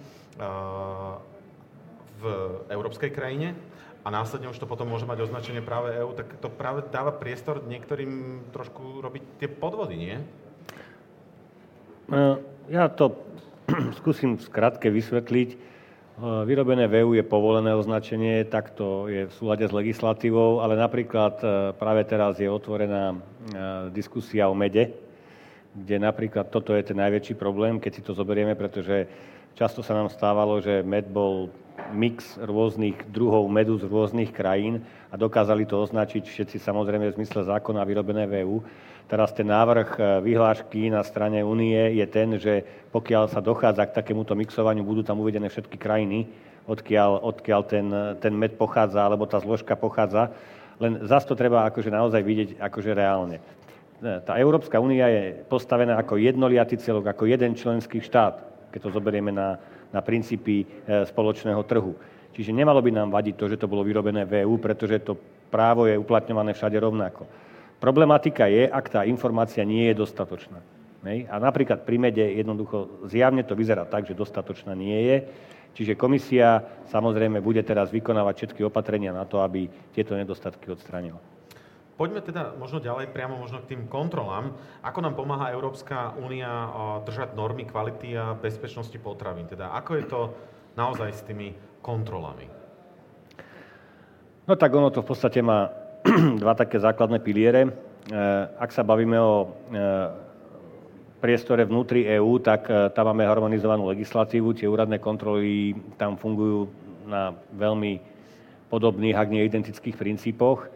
v európskej krajine. A následne už to potom môže mať označenie práve EÚ, tak to práve dáva priestor niektorým trošku robiť tie podvody, nie? Ja to skúsim skrátke vysvetliť. Vyrobené v EU je povolené označenie, takto je v súlade s legislatívou, ale napríklad práve teraz je otvorená diskusia o mede, kde napríklad toto je ten najväčší problém, keď si to zoberieme, pretože často sa nám stávalo, že med bol mix rôznych druhov medu z rôznych krajín a dokázali to označiť všetci samozrejme v zmysle zákona vyrobené v EU. Teraz ten návrh vyhlášky na strane Únie je ten, že pokiaľ sa dochádza k takémuto mixovaniu, budú tam uvedené všetky krajiny, odkiaľ ten med pochádza, alebo tá zložka pochádza. Len zas to treba akože naozaj vidieť akože reálne. Tá Európska únia je postavená ako jednoliaty celok, ako jeden členský štát, keď to zoberieme na princípy spoločného trhu. Čiže nemalo by nám vadiť to, že to bolo vyrobené v EÚ, pretože to právo je uplatňované všade rovnako. Problematika je, ak tá informácia nie je dostatočná. A napríklad pri mede jednoducho zjavne to vyzerá tak, že dostatočná nie je. Čiže komisia samozrejme bude teraz vykonávať všetky opatrenia na to, aby tieto nedostatky odstránila. Poďme teda možno ďalej priamo možno k tým kontrolám. Ako nám pomáha Európska únia držať normy kvality a bezpečnosti potravín? Teda ako je to naozaj s tými kontrolami? No tak ono to v podstate má dva také základné piliere. Ak sa bavíme o priestore vnútri EÚ, tak tam máme harmonizovanú legislatívu. Tie úradné kontroly tam fungujú na veľmi podobných, ak nie identických princípoch.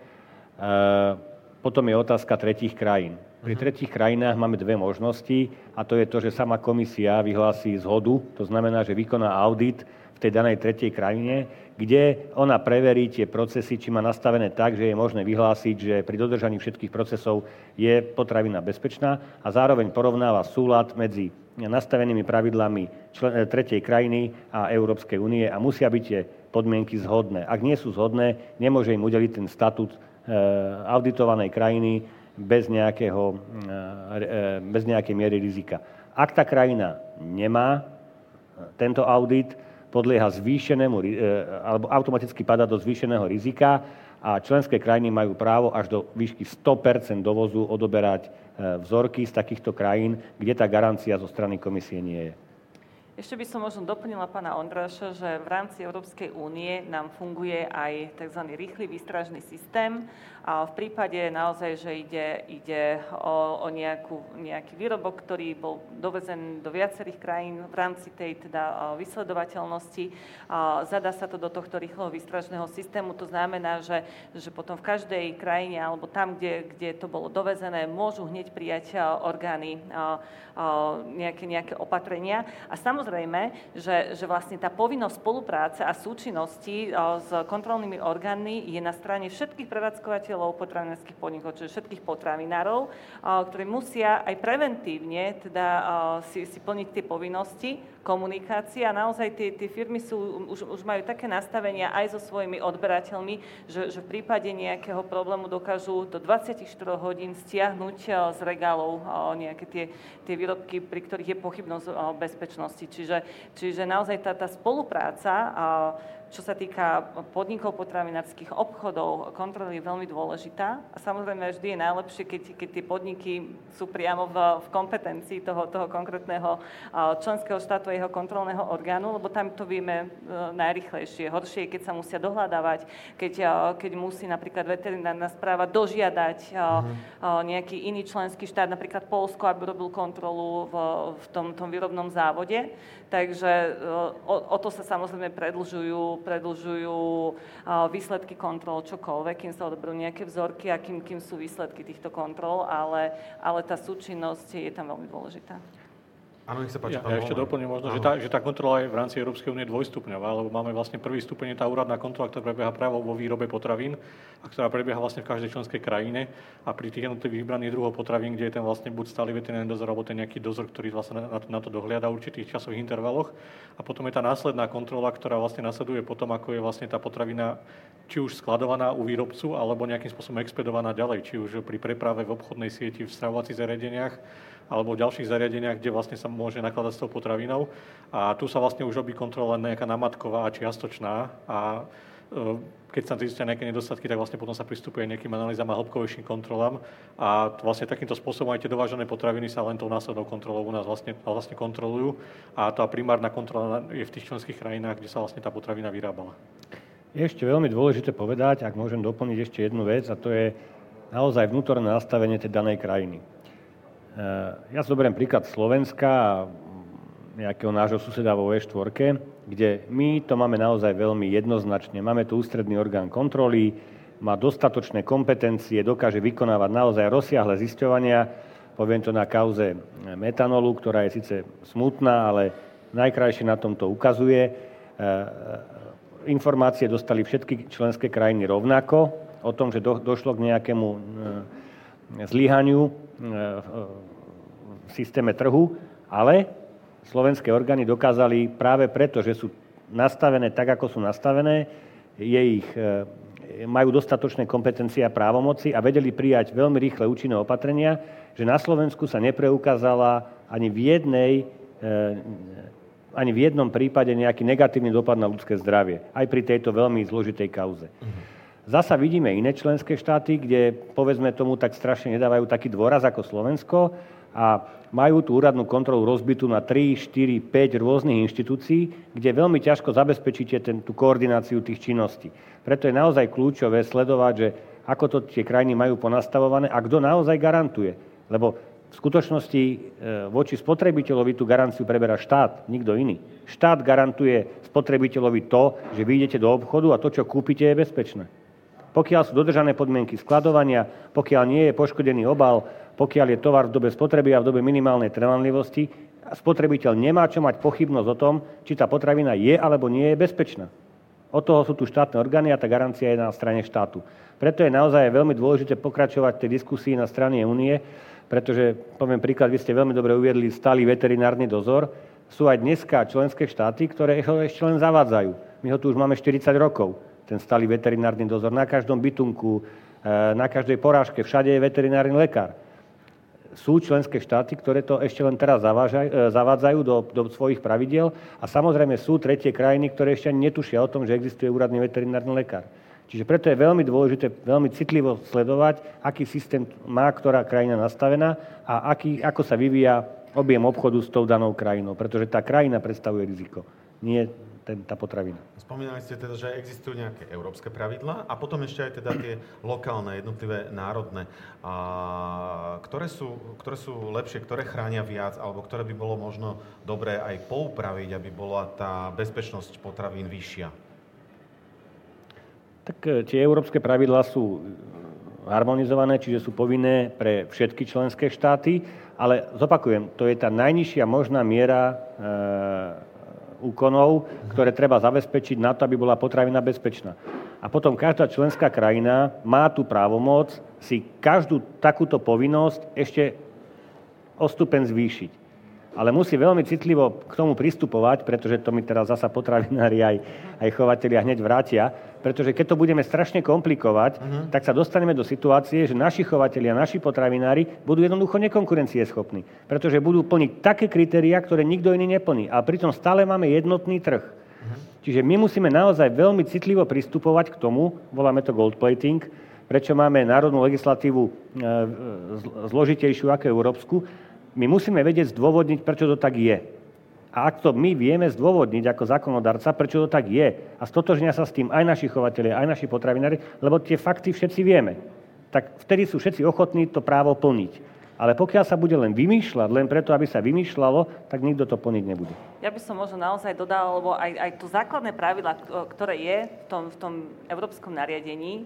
Potom je otázka tretích krajín. Pri tretích krajinách máme dve možnosti a to je to, že sama komisia vyhlási zhodu, to znamená, že vykoná audit v tej danej tretej krajine, kde ona preverí tie procesy, či má nastavené tak, že je možné vyhlásiť, že pri dodržaní všetkých procesov je potravina bezpečná a zároveň porovnáva súlad medzi nastavenými pravidlami tretej krajiny a Európskej únie a musia byť tie podmienky zhodné. Ak nie sú zhodné, nemôže im udeliť ten štatút auditovanej krajiny bez nejakej miery rizika. Ak tá krajina nemá tento audit, podlieha zvýšenému, alebo automaticky padá do zvýšeného rizika a členské krajiny majú právo až do výšky 100% dovozu odoberať vzorky z takýchto krajín, kde tá garancia zo strany komisie nie je. Ešte by som možno doplnila pána Ondráša, že v rámci Európskej únie nám funguje aj tzv. Rýchly výstražný systém. A v prípade naozaj, že ide o nejaký výrobok, ktorý bol dovezený do viacerých krajín v rámci tej teda vysledovateľnosti, zadá sa to do tohto rýchleho výstražného systému. To znamená, že potom v každej krajine alebo tam, kde to bolo dovezené, môžu hneď prijať orgány nejaké opatrenia. A samozrejme, že vlastne tá povinnosť spolupráce a súčinnosti s kontrolnými orgánmi je na strane všetkých prevádzkovateľov potravinárskych podnikov, čiže všetkých potravinárov, ktorí musia aj preventívne teda si plniť tie povinnosti, komunikácie a naozaj tie firmy už majú také nastavenia aj so svojimi odberateľmi, že v prípade nejakého problému dokážu do 24 hodín stiahnuť z regálov nejaké tie výrobky, pri ktorých je pochybnosť o bezpečnosti. Čiže naozaj tá spolupráca, čo sa týka podnikov potravinárskych obchodov, kontroly je veľmi dôležitá. A samozrejme, vždy je najlepšie, keď tie podniky sú priamo v kompetencii toho konkrétneho členského štátu a jeho kontrolného orgánu, lebo tam to vieme najrychlejšie. Horšie je, keď sa musia dohľadávať, keď musí napríklad veterinárna správa dožiadať nejaký iný členský štát, napríklad Poľsko, aby robil kontrolu v tom výrobnom závode. Takže o to sa samozrejme predĺžujú výsledky kontrol, čokoľvek, kým sa odoberú nejaké vzorky a kým sú výsledky týchto kontrol, ale tá súčinnosť je tam veľmi dôležitá. Áno, nech sa páči. Ja ešte doplním možno, že tá kontrola je v rámci Európskej únie dvojstupňová, lebo máme vlastne prvý stupeň, je tá úradná kontrola, ktorá prebieha práve vo výrobe potravín a ktorá prebieha vlastne v každej členskej krajine a pri tých jednotlivých vybraných druhoch potravín, kde je ten vlastne buď stály veterinárny dozor alebo ten nejaký dozor, ktorý vlastne na to dohliada v určitých časových intervaloch, a potom je tá následná kontrola, ktorá vlastne nasleduje potom, ako je vlastne tá potravina či už skladovaná u výrobcu alebo nejakým spôsobom expedovaná ďalej, či už pri preprave v obchodnej sieti, v stravovacích zariadeniach alebo v ďalších zariadeniach, kde vlastne sa môže nakladať s tou potravinou. A tu sa vlastne už robí kontrola nejaká námatková a čiastočná. A keď sa zistia nejaké nedostatky, tak vlastne potom sa pristupuje nejakým analýzam a hĺbkovejším kontrolám. A vlastne takýmto spôsobom aj tie dovážené potraviny sa len tou následnou kontrolou u nás vlastne kontrolujú. A tá primárna kontrola je v tých členských krajinách, kde sa vlastne tá potravina vyrábala. Je ešte veľmi dôležité povedať, ak môžem doplniť ešte jednu vec, a to je naozaj vnútorné nastavenie tej danej krajiny. Ja zoberiem príklad Slovenska a nejakého nášho suseda vo V4, kde my to máme naozaj veľmi jednoznačne. Máme tu ústredný orgán kontroly, má dostatočné kompetencie, dokáže vykonávať naozaj rozsiahle zisťovania. Poviem to na kauze metanolu, ktorá je síce smutná, ale najkrajšie na tom to ukazuje. Informácie dostali všetky členské krajiny rovnako o tom, že došlo k nejakému zlyhaniu v systéme trhu, ale slovenské orgány dokázali práve preto, že sú nastavené tak, ako sú nastavené, majú dostatočné kompetencie a právomoci a vedeli prijať veľmi rýchle účinné opatrenia, že na Slovensku sa nepreukázala ani v jednom prípade nejaký negatívny dopad na ľudské zdravie, aj pri tejto veľmi zložitej kauze. Zasa vidíme iné členské štáty, kde, povedzme tomu, tak strašne nedávajú taký dôraz ako Slovensko a majú tú úradnú kontrolu rozbitú na 3, 4, 5 rôznych inštitúcií, kde veľmi ťažko zabezpečíte tú koordináciu tých činností. Preto je naozaj kľúčové sledovať, že ako to tie krajiny majú ponastavované a kto naozaj garantuje. Lebo v skutočnosti voči spotrebiteľovi tú garanciu preberá štát, nikto iný. Štát garantuje spotrebiteľovi to, že vy idete do obchodu a to, čo kúpite, je bezpečné. Pokiaľ sú dodržané podmienky skladovania, pokiaľ nie je poškodený obal, pokiaľ je tovar v dobe spotreby a v dobe minimálnej trvanlivosti, spotrebiteľ nemá čo mať pochybnosť o tom, či tá potravina je alebo nie je bezpečná. Od toho sú tu štátne orgány a tá garancia je na strane štátu. Preto je naozaj veľmi dôležité pokračovať v tej diskusii na strane únie, pretože, poviem príklad, vy ste veľmi dobre uviedli stály veterinárny dozor. Sú aj dneska členské štáty, ktoré ho ešte len zavádzajú. My ho tu už máme 40 rokov. Ten stály veterinárny dozor na každom bytunku, na každej porážke, všade je veterinárny lekár. Sú členské štáty, ktoré to ešte len teraz zavádzajú do svojich pravidiel a samozrejme sú tretie krajiny, ktoré ešte ani netušia o tom, že existuje úradný veterinárny lekár. Čiže preto je veľmi dôležité, veľmi citlivo sledovať, aký systém má ktorá krajina nastavená a ako sa vyvíja objem obchodu s tou danou krajinou, pretože tá krajina predstavuje riziko, nie tá potravina. Spomínali ste teda, že existujú nejaké európske pravidlá a potom ešte aj teda tie lokálne, jednotlivé, národné. Ktoré sú lepšie, ktoré chránia viac, alebo ktoré by bolo možno dobré aj poupraviť, aby bola tá bezpečnosť potravín vyššia? Tak tie európske pravidlá sú harmonizované, čiže sú povinné pre všetky členské štáty, ale zopakujem, to je tá najnižšia možná miera úkonov, ktoré treba zabezpečiť na to, aby bola potravina bezpečná. A potom každá členská krajina má tú právomoc si každú takúto povinnosť ešte o stupeň zvýšiť. Ale musí veľmi citlivo k tomu pristupovať, pretože to mi teraz zasa potravinári aj chovatelia hneď vrátia, pretože keď to budeme strašne komplikovať, tak sa dostaneme do situácie, že naši chovatelia, naši potravinári budú jednoducho nekonkurencieschopní, pretože budú plniť také kritériá, ktoré nikto iný neplní. A pritom stále máme jednotný trh. Čiže my musíme naozaj veľmi citlivo pristupovať k tomu, voláme to gold plating, prečo máme národnú legislatívu zložitejšiu ako európsku. My musíme vedieť zdôvodniť, prečo to tak je. A ak to my vieme zdôvodniť ako zákonodarca, prečo to tak je, a stotožnia sa s tým aj naši chovatelia, aj naši potravinári, lebo tie fakty všetci vieme, tak vtedy sú všetci ochotní to právo plniť. Ale pokiaľ sa bude len vymýšľať, len preto, aby sa vymýšľalo, tak nikto to plniť nebude. Ja by som možno naozaj dodala, lebo aj to základné pravidlo, ktoré je v tom európskom nariadení,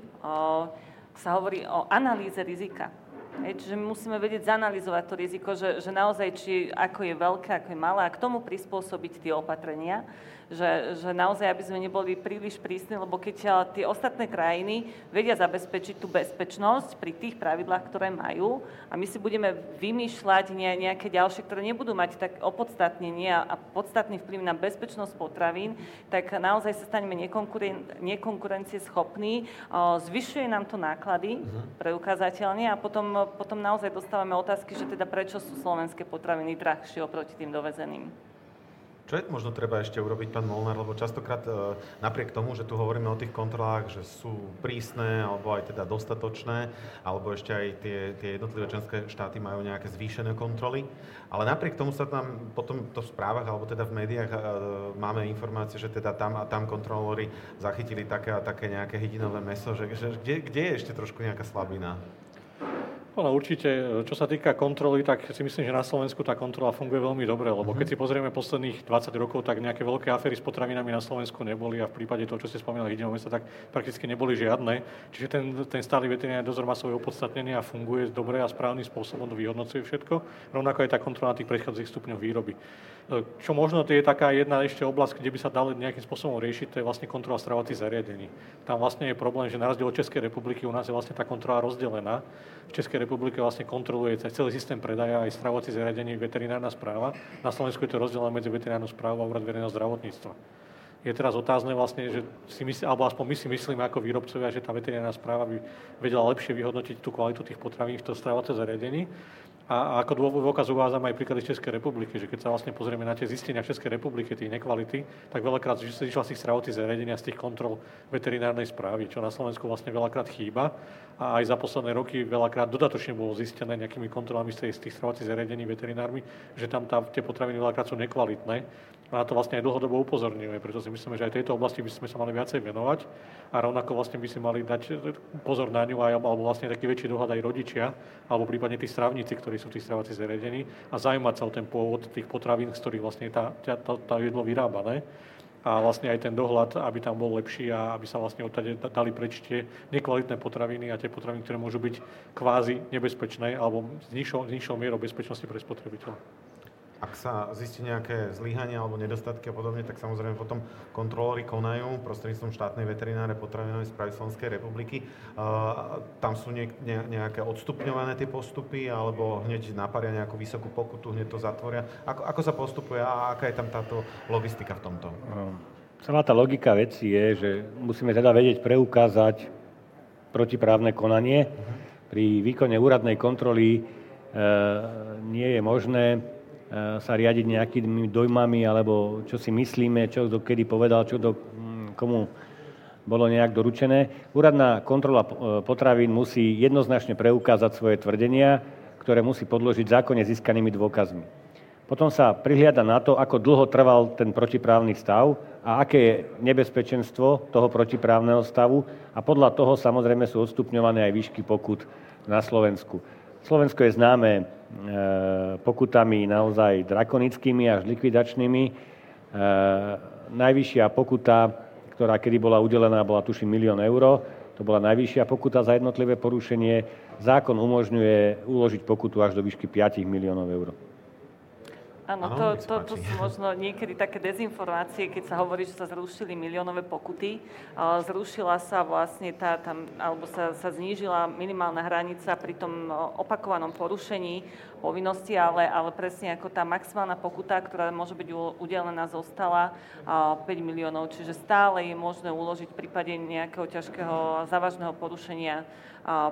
sa hovorí o analýze rizika. Čiže my musíme vedieť zanalyzovať to riziko, že naozaj, či ako je veľké, ako je malé a k tomu prispôsobiť tie opatrenia, že naozaj, aby sme neboli príliš prísni, lebo keď tie ostatné krajiny vedia zabezpečiť tú bezpečnosť pri tých pravidlách, ktoré majú a my si budeme vymýšľať nejaké ďalšie, ktoré nebudú mať tak opodstatnenie a podstatný vplyv na bezpečnosť potravín, tak naozaj sa staneme nekonkurencieschopní, zvyšuje nám to náklady preukázateľne a potom naozaj dostávame otázky, že teda prečo sú slovenské potraviny drahšie oproti tým dovezeným. Čo je možno treba ešte urobiť, pán Molnár, lebo častokrát napriek tomu, že tu hovoríme o tých kontrolách, že sú prísne alebo aj teda dostatočné, alebo ešte aj tie jednotlivé členské štáty majú nejaké zvýšené kontroly, ale napriek tomu sa tam potom to v správach alebo teda v médiách máme informácie, že teda tam a tam kontrolóri zachytili také a také nejaké hydinové mäso, že kde je ešte trošku nejaká slabina? No, určite, čo sa týka kontroly, tak si myslím, že na Slovensku tá kontrola funguje veľmi dobre, lebo keď si pozrieme posledných 20 rokov, tak nejaké veľké aféry s potravinami na Slovensku neboli a v prípade toho, čo ste spomínali, hydinové mäso, tak prakticky neboli žiadne. Čiže ten stály veterinárny dozor má svoje opodstatnenie a funguje dobre a správnym spôsobom, vyhodnocuje všetko, rovnako aj tá kontrola tých predchádzajúcich stupňov výroby. Čo možno to je taká jedna ešte oblasť, kde by sa dalo nejakým spôsobom riešiť, to je vlastne kontrola stravovacích zariadení. Tam vlastne je problém, že na rozdiel od Českej republiky u nás je vlastne tá kontrola rozdelená. V Českej republike vlastne kontroluje celý systém predaja aj stravovacích zariadení veterinárna správa. Na Slovensku je to rozdelené medzi veterinárnu správu a úrad verejného zdravotníctva. Je teraz otázne vlastne, že my si myslíme ako výrobcovia, že tá veterinárna správa by vedela lepšie vyhodnotiť tú kvalitu tých potravín v tom stravovacom zariadení. A ako dôkaz uvádzam aj príklady z Českej republiky, že keď sa vlastne pozrieme na tie zistenia v Českej republike, tých nekvality, tak veľakrát išla z tých stravovacích zariadení, z tých kontrol veterinárnej správy, čo na Slovensku vlastne veľakrát chýba. A aj za posledné roky veľakrát dodatočne bolo zistené nejakými kontrolami z tých stravovacích zariadení veterinármi, že tam tie potraviny veľakrát sú nekvalitné. A na to vlastne aj dlhodobo upozorňujeme, pretože si myslíme, že aj tejto oblasti by sme sa mali viacej venovať a rovnako vlastne by si mali dať pozor na ňu aj, alebo vlastne taký väčší dohľad aj rodičia, alebo prípadne tí strávnici, ktorí sú v tých stravovacích zariadení a zaujímať sa o ten pôvod tých potravín, z ktorých vlastne je tá jedlo vyrábané. A vlastne aj ten dohľad, aby tam bol lepší a aby sa vlastne odtade dali preč tie nekvalitné potraviny a tie potraviny, ktoré môžu byť kvázi nebezpečné alebo s nižšou mierou bezpečnosti pre spotrebiteľa. Ak sa zistí nejaké zlyhanie alebo nedostatky a podobne, tak samozrejme potom kontrolóri konajú prostredníctvom štátnej veterinárnej potravinovej správy Slovenskej republiky. Tam sú nejaké odstupňované tie postupy alebo hneď naparia nejakú vysokú pokutu, hneď to zatvoria. Ako sa postupuje a aká je tam táto logistika v tomto? Celá tá logika veci je, že musíme teda vedieť preukázať protiprávne konanie. Pri výkone úradnej kontroly nie je možné sa riadiť nejakými dojmami alebo čo si myslíme, čo dokedy povedal, čo komu bolo nejak doručené. Úradná kontrola potravín musí jednoznačne preukázať svoje tvrdenia, ktoré musí podložiť zákonne získanými dôkazmi. Potom sa prihliada na to, ako dlho trval ten protiprávny stav a aké je nebezpečenstvo toho protiprávneho stavu a podľa toho samozrejme sú odstupňované aj výšky pokút na Slovensku. Slovensko je známe pokutami naozaj drakonickými až likvidačnými. Najvyššia pokuta, ktorá kedy bola udelená, bola tuším 1 000 000 eur. To bola najvyššia pokuta za jednotlivé porušenie. Zákon umožňuje uložiť pokutu až do výšky 5 000 000 eur. Áno, to sú možno niekedy také dezinformácie, keď sa hovorí, že sa zrušili miliónové pokuty. Zrušila sa vlastne alebo sa znížila minimálna hranica pri tom opakovanom porušení povinnosti, ale presne ako tá maximálna pokuta, ktorá môže byť udelená, zostala 5 000 000 eur. Čiže stále je možné uložiť v prípade nejakého ťažkého závažného porušenia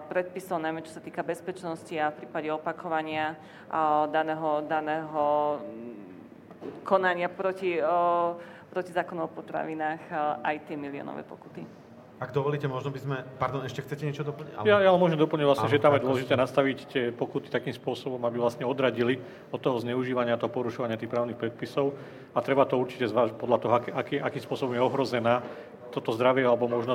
predpisov, najmä čo sa týka bezpečnosti a v prípade opakovania daného konania proti zákonu o potravinách aj tie miliónové pokuty. Ak dovolíte, možno by sme... Pardon, ešte chcete niečo doplniť? Ja možno doplním vlastne, že tam je dôležité nastaviť tie pokuty takým spôsobom, aby vlastne odradili od toho zneužívania, toho porušovania tých právnych predpisov a treba to určite zvážiť podľa toho, akým spôsobom je ohrozená toto zdravie alebo možno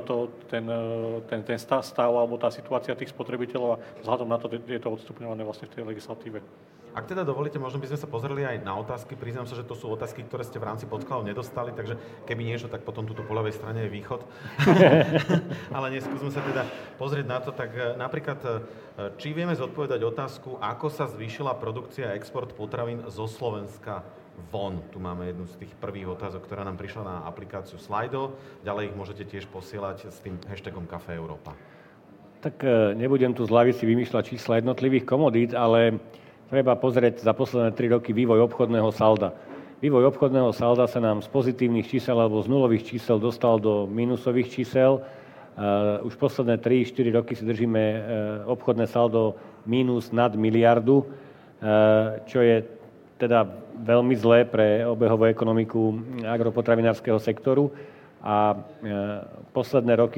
ten stav alebo tá situácia tých spotrebiteľov a vzhľadom na to je to odstupňované vlastne v tej legislatíve. Ak teda dovolíte, možno by sme sa pozreli aj na otázky. Priznám sa, že to sú otázky, ktoré ste v rámci podkladov nedostali, takže keby niečo, tak potom tuto po ľavej strane je východ. Ale neskúsme sa teda pozrieť na to, tak napríklad, či vieme zodpovedať otázku, ako sa zvýšila produkcia a export potravín zo Slovenska von. Tu máme jednu z tých prvých otázok, ktorá nám prišla na aplikáciu Slido. Ďalej ich môžete tiež posielať s tým hashtagom Cafe Europa. Tak nebudem tu z hlavy si vymýšľať čísla jednotlivých komodít, ale treba pozrieť za posledné 3 roky vývoj obchodného salda. Vývoj obchodného salda sa nám z pozitívnych čísel alebo z nulových čísel dostal do minusových čísel. Už posledné 3-4 roky si držíme obchodné saldo mínus nad 1 000 000 000 eur, čo je teda veľmi zlé pre obehovú ekonomiku agropotravinárskeho sektoru a posledné 2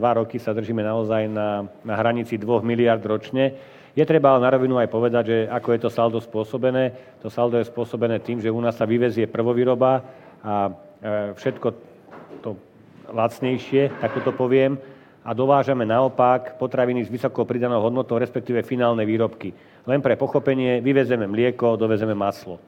roky sa držíme naozaj na hranici 2 000 000 000 eur ročne. Je treba ale na rovinu aj povedať, že ako je to saldo spôsobené. To saldo je spôsobené tým, že u nás sa vyvezie prvovýroba a všetko to lacnejšie, tak to poviem, a dovážame naopak potraviny s vysokou pridanou hodnotou, respektíve finálne výrobky. Len pre pochopenie vyvezeme mlieko, dovezeme maslo.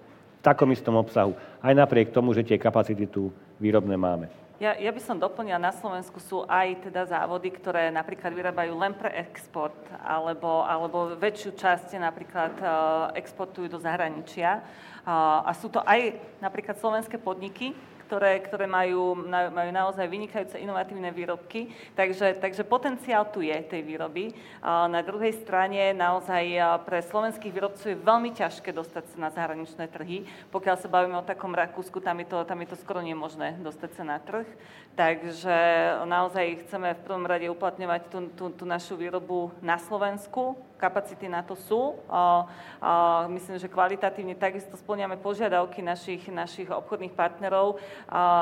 V takom istom obsahu. Aj napriek tomu, že tie kapacity tu výrobné máme. Ja by som doplnila, na Slovensku sú aj teda závody, ktoré napríklad vyrábajú len pre export, alebo väčšiu časť napríklad exportujú do zahraničia. A sú to aj napríklad slovenské podniky, ktoré majú naozaj vynikajúce inovatívne výrobky, takže potenciál tu je tej výroby. Na druhej strane naozaj pre slovenských výrobcov je veľmi ťažké dostať sa na zahraničné trhy. Pokiaľ sa bavíme o takom Rakúsku, tam je to skoro nemožné dostať sa na trh. Takže naozaj chceme v prvom rade uplatňovať tú našu výrobu na Slovensku. Kapacity na to sú. Myslím, že kvalitatívne takisto spĺňame požiadavky našich obchodných partnerov.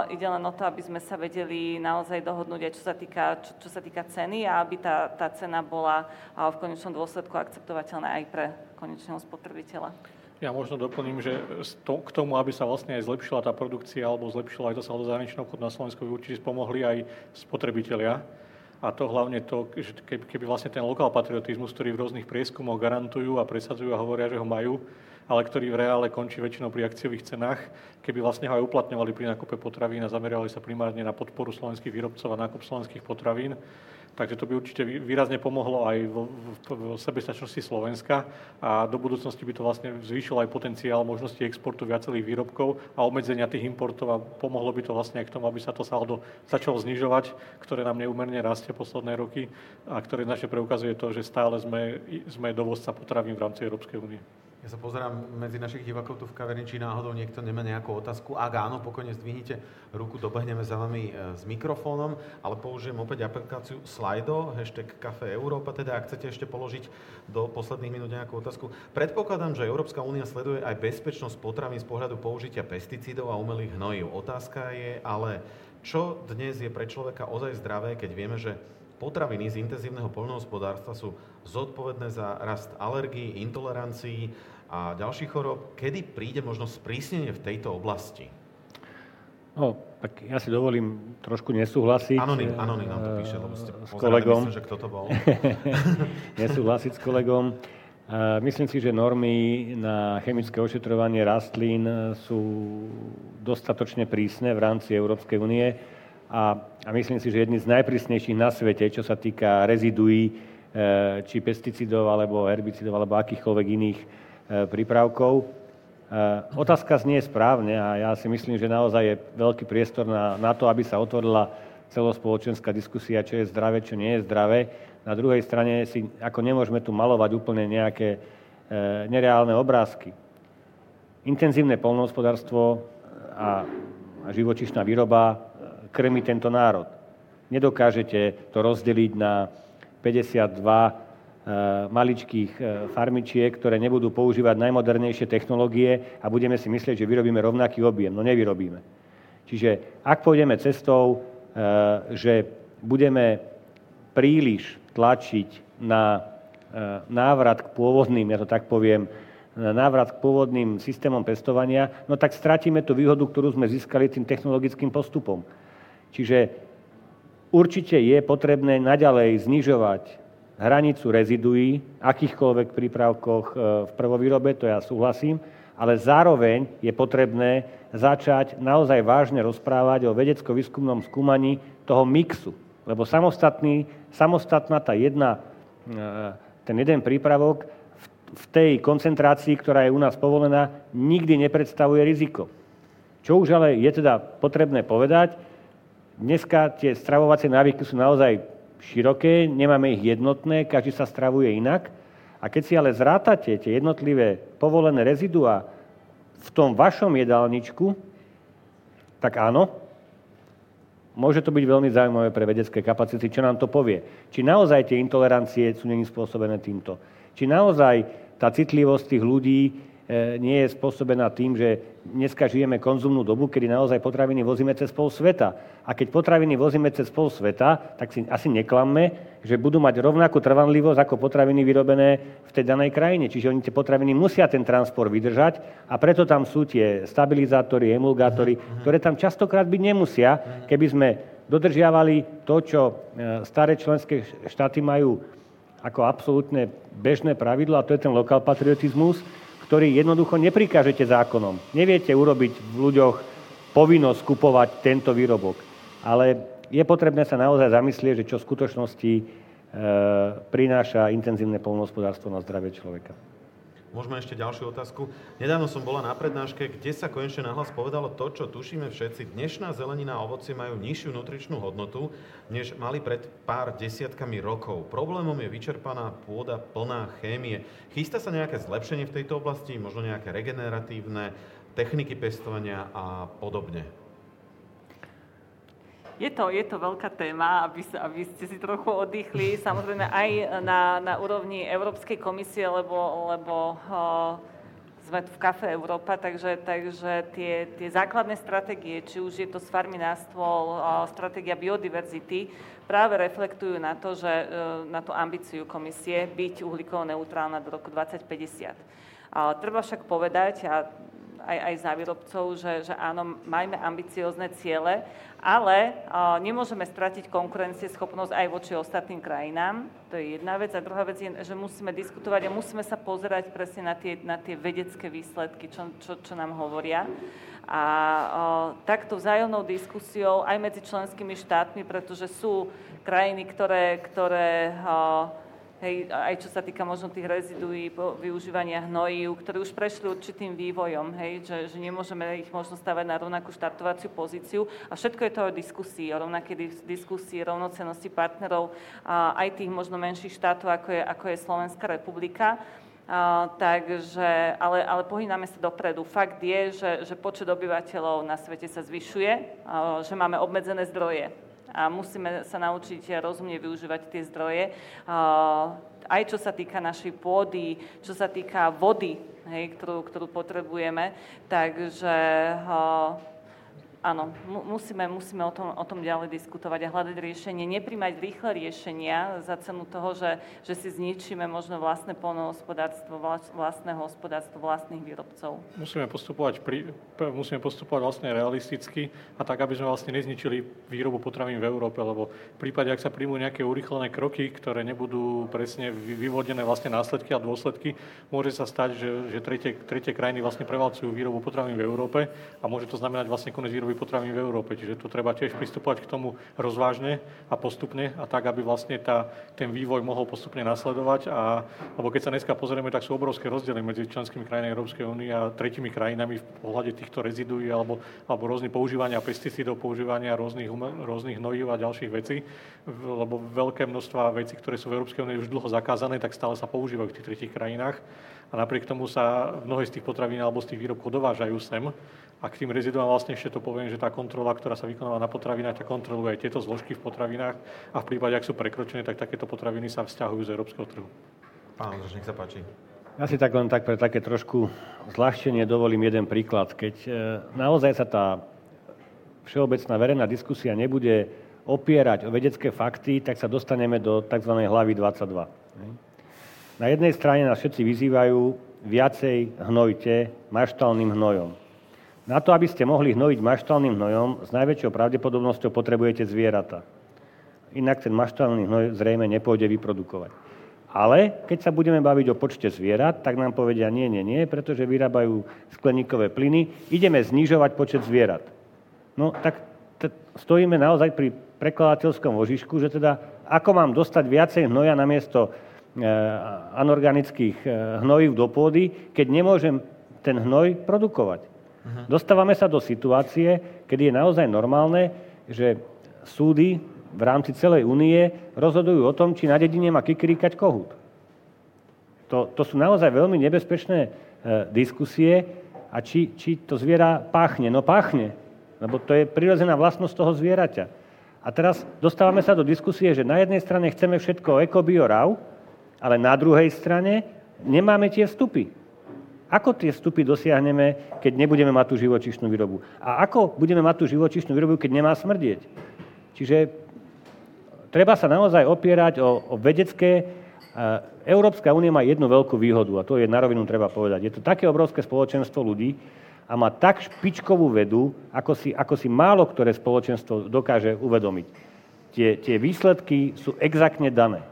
Ide len o to, aby sme sa vedeli naozaj dohodnúť aj čo sa týka ceny a aby tá cena bola v konečnom dôsledku akceptovateľná aj pre konečného spotrebiteľa. Ja možno doplním, že k tomu, aby sa vlastne aj zlepšila tá produkcia alebo zlepšila aj to saldo zahraničného obchodu na Slovensku, by určite pomohli aj spotrebitelia. A to hlavne to, že keby vlastne ten lokál patriotizmus, ktorý v rôznych prieskumoch garantujú a presadzujú a hovoria, že ho majú, ale ktorý v reále končí väčšinou pri akciových cenách, keby vlastne ho aj uplatňovali pri nákupe potravín a zameriali sa primárne na podporu slovenských výrobcov a nákup slovenských potravín. Takže to by určite výrazne pomohlo aj v sebestačnosti Slovenska a do budúcnosti by to vlastne zvýšilo aj potenciál možnosti exportu viacerých výrobkov a obmedzenia tých importov a pomohlo by to vlastne aj k tomu, aby sa to saldo začalo znižovať, ktoré nám neúmerne rastie posledné roky a ktoré značne preukazuje to, že stále sme dovozca potravín v rámci Európskej únie. Ja Ja sa pozerám medzi našich divákov tu v kaverni, či náhodou niekto nemá nejakú otázku. Ak áno, pokojne zdvihnite ruku, dobehneme za vami s mikrofónom, ale použijem opäť aplikáciu Slido, hashtag Cafe Europa, teda ak chcete ešte položiť do posledných minút nejakú otázku. Predpokladám, že Európska únia sleduje aj bezpečnosť potravín z pohľadu použitia pesticídov a umelých hnojív. Otázka je ale, čo dnes je pre človeka ozaj zdravé, keď vieme, že potraviny z intenzívneho poľnohospodárstva sú zodpovedné za rast alergií, intolerancií a ďalších chorób. Kedy príde možno sprísnenie v tejto oblasti? No, tak ja si dovolím trošku nesúhlasiť. Anonym nám to píše, lebo ste pozerali, myslím, že kto to bol. Nesúhlasiť s kolegom. Myslím si, že normy na chemické ošetrovanie rastlín sú dostatočne prísne v rámci Európskej únie. A myslím si, že jedný z najprísnejších na svete, čo sa týka reziduí, či pesticidov, alebo herbicidov, alebo akýchkoľvek iných prípravkov. Otázka znie správne a ja si myslím, že naozaj je veľký priestor na to, aby sa otvorila celospoločenská diskusia, čo je zdravé, čo nie je zdravé. Na druhej strane si ako nemôžeme tu malovať úplne nejaké nereálne obrázky. Intenzívne poľnohospodárstvo a živočíšna výroba krmi tento národ. Nedokážete to rozdeliť na 52 maličkých farmičiek, ktoré nebudú používať najmodernejšie technológie a budeme si myslieť, že vyrobíme rovnaký objem. No nevyrobíme. Čiže ak pôjdeme cestou, že budeme príliš tlačiť na návrat k pôvodným, ja to tak poviem, na návrat k pôvodným systémom pestovania, no tak stratíme tú výhodu, ktorú sme získali tým technologickým postupom. Čiže určite je potrebné naďalej znižovať hranicu reziduí, akýchkoľvek prípravkoch v prvovýrobe, to ja súhlasím, ale zároveň je potrebné začať naozaj vážne rozprávať o vedecko-výskumnom skúmaní toho mixu. Lebo samostatná ten jeden prípravok v tej koncentrácii, ktorá je u nás povolená, nikdy nepredstavuje riziko. Čo už ale je teda potrebné povedať, dneska tie stravovacie návyky sú naozaj široké, nemáme ich jednotné, každý sa stravuje inak. A keď si ale zrátate tie jednotlivé povolené reziduá v tom vašom jedálničku, tak áno, môže to byť veľmi zaujímavé pre vedecké kapacity, čo nám to povie. Či naozaj tie intolerancie sú není spôsobené týmto. Či naozaj tá citlivosť tých ľudí nie je spôsobená tým, že dneska žijeme konzumnú dobu, kedy naozaj potraviny vozíme cez pol sveta. A keď potraviny vozíme cez pol sveta, tak si asi neklamme, že budú mať rovnakú trvanlivosť ako potraviny vyrobené v tej danej krajine. Čiže oni tie potraviny musia ten transport vydržať a preto tam sú tie stabilizátory, emulgátory, ktoré tam častokrát byť nemusia, keby sme dodržiavali to, čo staré členské štáty majú ako absolútne bežné pravidlo, a to je ten lokal patriotizmus, ktorý jednoducho neprikážete zákonom. Neviete urobiť v ľuďoch povinnosť kupovať tento výrobok. Ale je potrebné sa naozaj zamyslieť, že čo v skutočnosti prináša intenzívne poľnohospodárstvo na zdravie človeka. Môžeme ešte ďalšiu otázku. Nedávno som bola na prednáške, kde sa konečne nahlas povedalo to, čo tušíme všetci. Dnešná zelenina a ovocie majú nižšiu nutričnú hodnotu, než mali pred pár desiatkami rokov. Problémom je vyčerpaná pôda plná chémie. Chystá sa nejaké zlepšenie v tejto oblasti, možno nejaké regeneratívne techniky pestovania a podobne? Je to veľká téma, aby ste si trochu oddychli, samozrejme aj na úrovni Európskej komisie, lebo sme tu v Cafe Europa, takže tie základné stratégie, či už je to s farmy na stôl, stratégia biodiverzity, práve reflektujú na to, že na tú ambíciu komisie byť uhlíkovo neutrálna do roku 2050. Treba však povedať, aj za výrobcov, že áno, majme ambiciózne ciele, ale nemôžeme stratiť konkurencieschopnosť aj voči ostatným krajinám. To je jedna vec. A druhá vec je, že musíme diskutovať a musíme sa pozerať presne na tie vedecké výsledky, čo nám hovoria. A takto vzájomnou diskusiou aj medzi členskými štátmi, pretože sú krajiny, ktoré aj čo sa týka možno tých reziduí využívania hnojív, ktoré už prešli určitým vývojom, že nemôžeme ich možno stavať na rovnakú štartovaciu pozíciu. A všetko je to o diskusii, o rovnakej diskusii, rovnocennosti partnerov, aj tých možno menších štátov, ako je Slovenská republika. Takže, ale pohýname sa dopredu. Fakt je, že počet obyvateľov na svete sa zvyšuje, že máme obmedzené zdroje a musíme sa naučiť rozumne využívať tie zdroje. Aj čo sa týka našej pôdy, čo sa týka vody, hej, ktorú potrebujeme. Takže áno, musíme o tom ďalej diskutovať a hľadať riešenie, nepríjmať rýchle riešenia za cenu toho, že si zničíme možno vlastné poľnohospodárstvo, vlastné hospodárstvo, vlastných výrobcov. Musíme postupovať vlastne realisticky a tak, aby sme vlastne nezničili výrobu potravín v Európe, lebo v prípade, ak sa príjmú nejaké urýchlené kroky, ktoré nebudú presne vyvodené vlastne následky a dôsledky, môže sa stať, že tretie krajiny vlastne prevalcujú výrobu potravín v Európe a môže to znamenať vlastne koniec výroby potravín v Európe. Čiže tu treba tiež pristupovať k tomu rozvážne a postupne a tak, aby vlastne ten vývoj mohol postupne nasledovať. Lebo keď sa dneska pozrieme, tak sú obrovské rozdiely medzi členskými krajinami Európskej únie a tretími krajinami v pohľade týchto reziduí alebo rôzne používania pesticídov, používania rôznych hnojív a ďalších vecí, lebo veľké množstva vecí, ktoré sú v Európskej únii už dlho zakázané, tak stále sa používajú v tých tretích krajinách. A napriek tomu sa mnohé z tých potravín alebo z tých výrobkov dovážajú sem. A k tým reziduám vlastne ešte to poviem, že tá kontrola, ktorá sa vykonáva na potravinách, tá kontroluje aj tieto zložky v potravinách a v prípade, ak sú prekročené, tak takéto potraviny sa vzťahujú z európskeho trhu. Pán Ondráš, nech sa páči. Ja si tak len tak pre také trošku zľahčenie dovolím jeden príklad. Keď naozaj sa tá všeobecná verejná diskusia nebude opierať o vedecké fakty, tak sa dostaneme do tzv. hlavy 22. Na jednej strane nás všetci vyzývajú, viacej hnojte maštálnym hnojom. Na to, aby ste mohli hnojiť maštálnym hnojom, s najväčšou pravdepodobnosťou potrebujete zvieratá. Inak ten maštálny hnoj zrejme nepôjde vyprodukovať. Ale keď sa budeme baviť o počte zvierat, tak nám povedia nie, pretože vyrábajú skleníkové plyny, ideme znižovať počet zvierat. No tak stojíme naozaj pri prekladateľskom vožišku, že teda ako mám dostať viacej hnoja namiesto anorganických hnojív do pôdy, keď nemôžem ten hnoj produkovať. Dostávame sa do situácie, kedy je naozaj normálne, že súdy v rámci celej únie rozhodujú o tom, či na dedine má kikríkať kohút. To sú naozaj veľmi nebezpečné diskusie a či to zviera páchne. No páchne, lebo to je prirodzená vlastnosť toho zvieraťa. A teraz dostávame sa do diskusie, že na jednej strane chceme všetko eko-bio-rav, ale na druhej strane nemáme tie vstupy. Ako tie vstupy dosiahneme, keď nebudeme mať tú živočíšnu výrobu? A ako budeme mať tú živočíšnu výrobu, keď nemá smrdieť? Čiže treba sa naozaj opierať o vedecké. Európska únia má jednu veľkú výhodu, a to je na rovinu treba povedať. Je to také obrovské spoločenstvo ľudí a má tak špičkovú vedu, ako si málo ktoré spoločenstvo dokáže uvedomiť. Tie výsledky sú exaktne dané.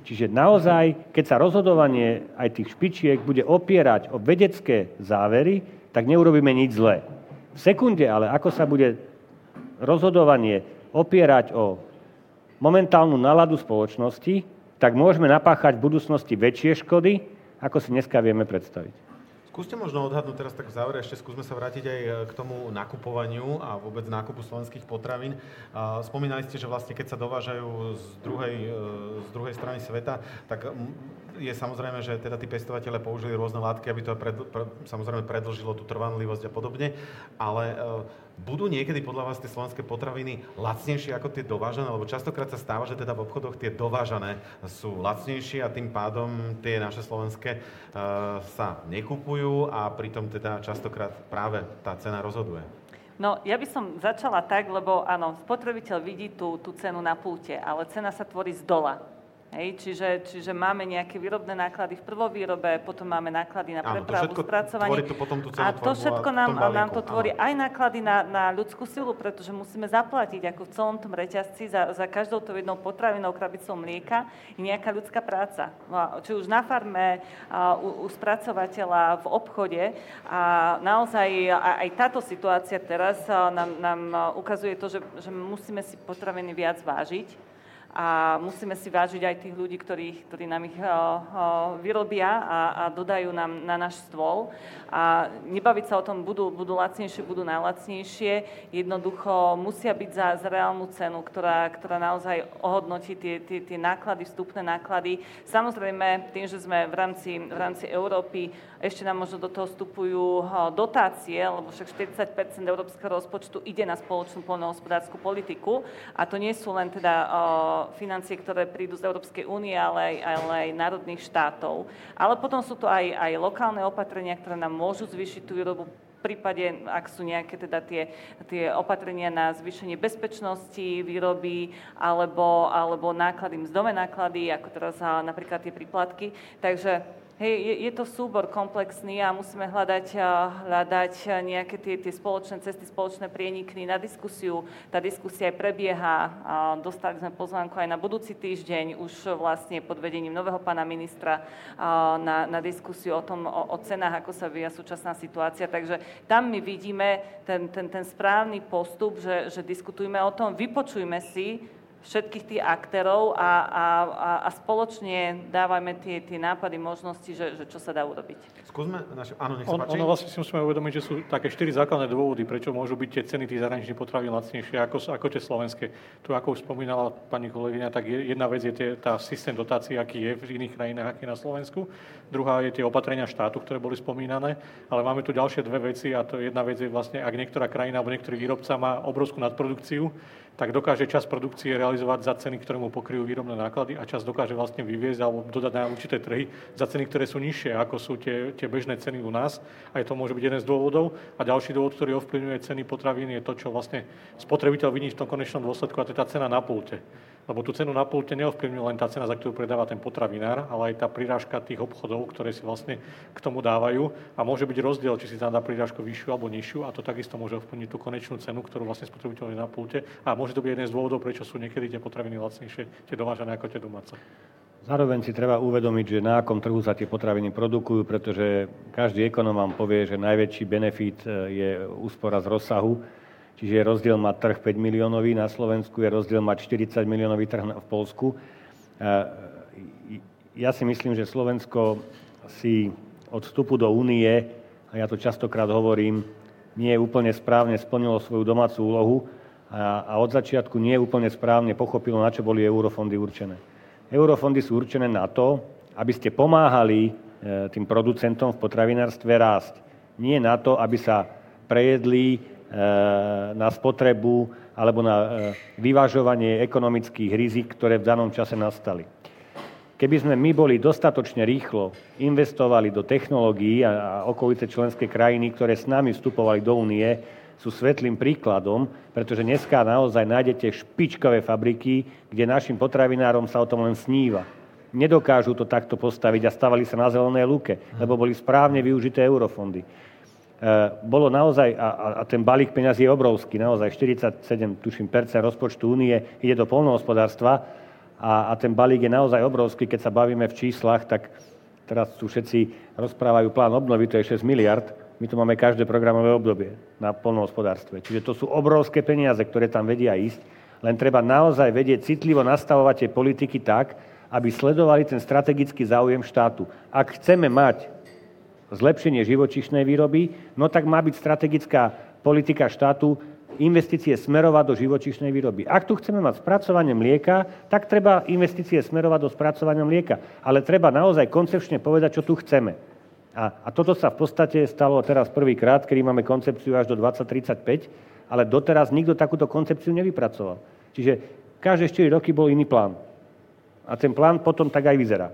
Čiže naozaj, keď sa rozhodovanie aj tých špičiek bude opierať o vedecké závery, tak neurobíme nič zlé. V sekunde ale, ako sa bude rozhodovanie opierať o momentálnu náladu spoločnosti, tak môžeme napáchať v budúcnosti väčšie škody, ako si dneska vieme predstaviť. Skúste možno odhadnúť teraz tak v závere, ešte skúsme sa vrátiť aj k tomu nakupovaniu a vôbec nákupu slovenských potravín. Spomínali ste, že vlastne keď sa dovážajú z druhej strany sveta, tak je samozrejme, že teda tí pestovatelia použili rôzne látky, aby to samozrejme predĺžilo tú trvanlivosť a podobne, ale budú niekedy podľa vás tie slovenské potraviny lacnejšie ako tie dovážané, lebo častokrát sa stáva, že teda v obchodoch tie dovážané sú lacnejšie a tým pádom tie naše slovenské sa nekupujú a pritom teda častokrát práve tá cena rozhoduje. No, ja by som začala tak, lebo áno, spotrebiteľ vidí tú cenu na pulte, ale cena sa tvorí z dola. Hej, čiže máme nejaké výrobné náklady v prvovýrobe, potom máme náklady na prepravu, spracovanie. A to všetko nám to tvorí aj náklady na ľudskú silu, pretože musíme zaplatiť ako v celom tom reťazci za každou tou jednou potravinou, krabicou mlieka je nejaká ľudská práca. No, či už na farme, u spracovateľa, v obchode. A naozaj aj táto situácia teraz nám ukazuje to, že musíme si potraviny viac vážiť. a musíme si vážiť aj tých ľudí, ktorí nám ich vyrobia a dodajú nám na náš stôl. A nebaviť sa o tom, budú lacnejšie, budú najlacnejšie. Jednoducho musia byť za reálnu cenu, ktorá naozaj ohodnotí tie náklady, vstupné náklady. Samozrejme, tým, že sme v rámci Európy, ešte nám možno do toho vstupujú dotácie, lebo však 40% európskeho rozpočtu ide na spoločnú poľnohospodársku politiku. A to nie sú len teda financie, ktoré prídu z Európskej únie, ale aj národných štátov. Ale potom sú to aj lokálne opatrenia, ktoré nám môžu zvýšiť tú výrobu v prípade, ak sú nejaké teda tie opatrenia na zvýšenie bezpečnosti výroby alebo náklady, mzdové náklady, ako teraz napríklad tie príplatky. Takže je to súbor komplexný a musíme hľadať nejaké tie spoločné cesty, spoločné prienikny na diskusiu. Tá diskusia aj prebieha. Dostali sme pozvánku aj na budúci týždeň, už vlastne pod vedením nového pána ministra na diskusiu o tom, o cenách, ako sa vyvíja súčasná situácia. Takže tam my vidíme ten správny postup, že diskutujme o tom, vypočujme si všetkých tých aktérov a spoločne dávajme tie nápady, možnosti, že čo sa dá urobiť. Skúsme, áno, nech sa páči. Ono vlastne si musíme uvedomiť, že sú také 4 základné dôvody, prečo môžu byť tie ceny tých zahraničných potravín lacnejšie ako tie slovenské. Tu, ako už spomínala pani kolegyňa, tak jedna vec je tá systém dotácií, aký je v iných krajinách, aký je na Slovensku. Druhá je tie opatrenia štátu, ktoré boli spomínané, ale máme tu ďalšie dve veci a to jedna vec je vlastne, ak niektorá krajina alebo niektorý výrobca má obrovskú nadprodukciu, tak dokáže čas produkcie realizovať za ceny, ktoré mu pokryjú výrobné náklady a čas dokáže vlastne vyviezť alebo dodať na určité trhy za ceny, ktoré sú nižšie, ako sú tie bežné ceny u nás. Aj to môže byť jeden z dôvodov. A ďalší dôvod, ktorý ovplyvňuje ceny potravín, je to, čo vlastne spotrebiteľ vidí v tom konečnom dôsledku, a to je tá cena na pulte. Lebo tú cenu na pulte neovplyvňuje len tá cena, za ktorú predáva ten potravinár, ale aj tá prirážka tých obchodov, ktoré si vlastne k tomu dávajú, a môže byť rozdiel, či si tam dá prirážku vyššiu alebo nižšiu, a to takisto môže ovplyvniť tú konečnú cenu, ktorú vlastne spotrebiteľ je na pulte, a môže to byť jeden z dôvodov, prečo sú niekedy tie potraviny lacnejšie, tie dovážané ako tie domáce. Zároveň si treba uvedomiť, že na akom trhu sa tie potraviny produkujú, pretože každý ekonóm vám povie, že najväčší benefit je úspora z rozsahu. Čiže rozdiel mať trh 5 miliónový na Slovensku, je rozdiel mať 40 miliónový trh v Poľsku. Ja si myslím, že Slovensko si od vstupu do únie, a ja to častokrát hovorím, nie úplne správne splnilo svoju domácu úlohu a od začiatku nie úplne správne pochopilo, na čo boli eurofondy určené. Eurofondy sú určené na to, aby ste pomáhali tým producentom v potravinárstve rásť. Nie na to, aby sa prejedli na spotrebu alebo na vyvažovanie ekonomických rizik, ktoré v danom čase nastali. Keby sme my boli dostatočne rýchlo investovali do technológií a okolice členské krajiny, ktoré s nami vstupovali do únie, sú svetlým príkladom, pretože dneska naozaj nájdete špičkové fabriky, kde našim potravinárom sa o tom len sníva. Nedokážu to takto postaviť a stavali sa na zelenej lúke, lebo boli správne využité eurofondy. Bolo naozaj, a ten balík peňazí je obrovský, naozaj 47% rozpočtu únie ide do poľnohospodárstva a ten balík je naozaj obrovský, keď sa bavíme v číslach, tak teraz tu všetci rozprávajú plán obnovy, to je 6 miliard, my to máme každé programové obdobie na poľnohospodárstve. Čiže to sú obrovské peniaze, ktoré tam vedia ísť, len treba naozaj vedieť citlivo nastavovať tie politiky tak, aby sledovali ten strategický záujem štátu. Ak chceme mať zlepšenie živočíšnej výroby, no tak má byť strategická politika štátu investície smerovať do živočíšnej výroby. Ak tu chceme mať spracovanie mlieka, tak treba investície smerovať do spracovania mlieka. Ale treba naozaj koncepčne povedať, čo tu chceme. A toto sa v podstate stalo teraz prvýkrát, kedy máme koncepciu až do 2035, ale doteraz nikto takúto koncepciu nevypracoval. Čiže každé 4 roky bol iný plán. A ten plán potom tak aj vyzerá.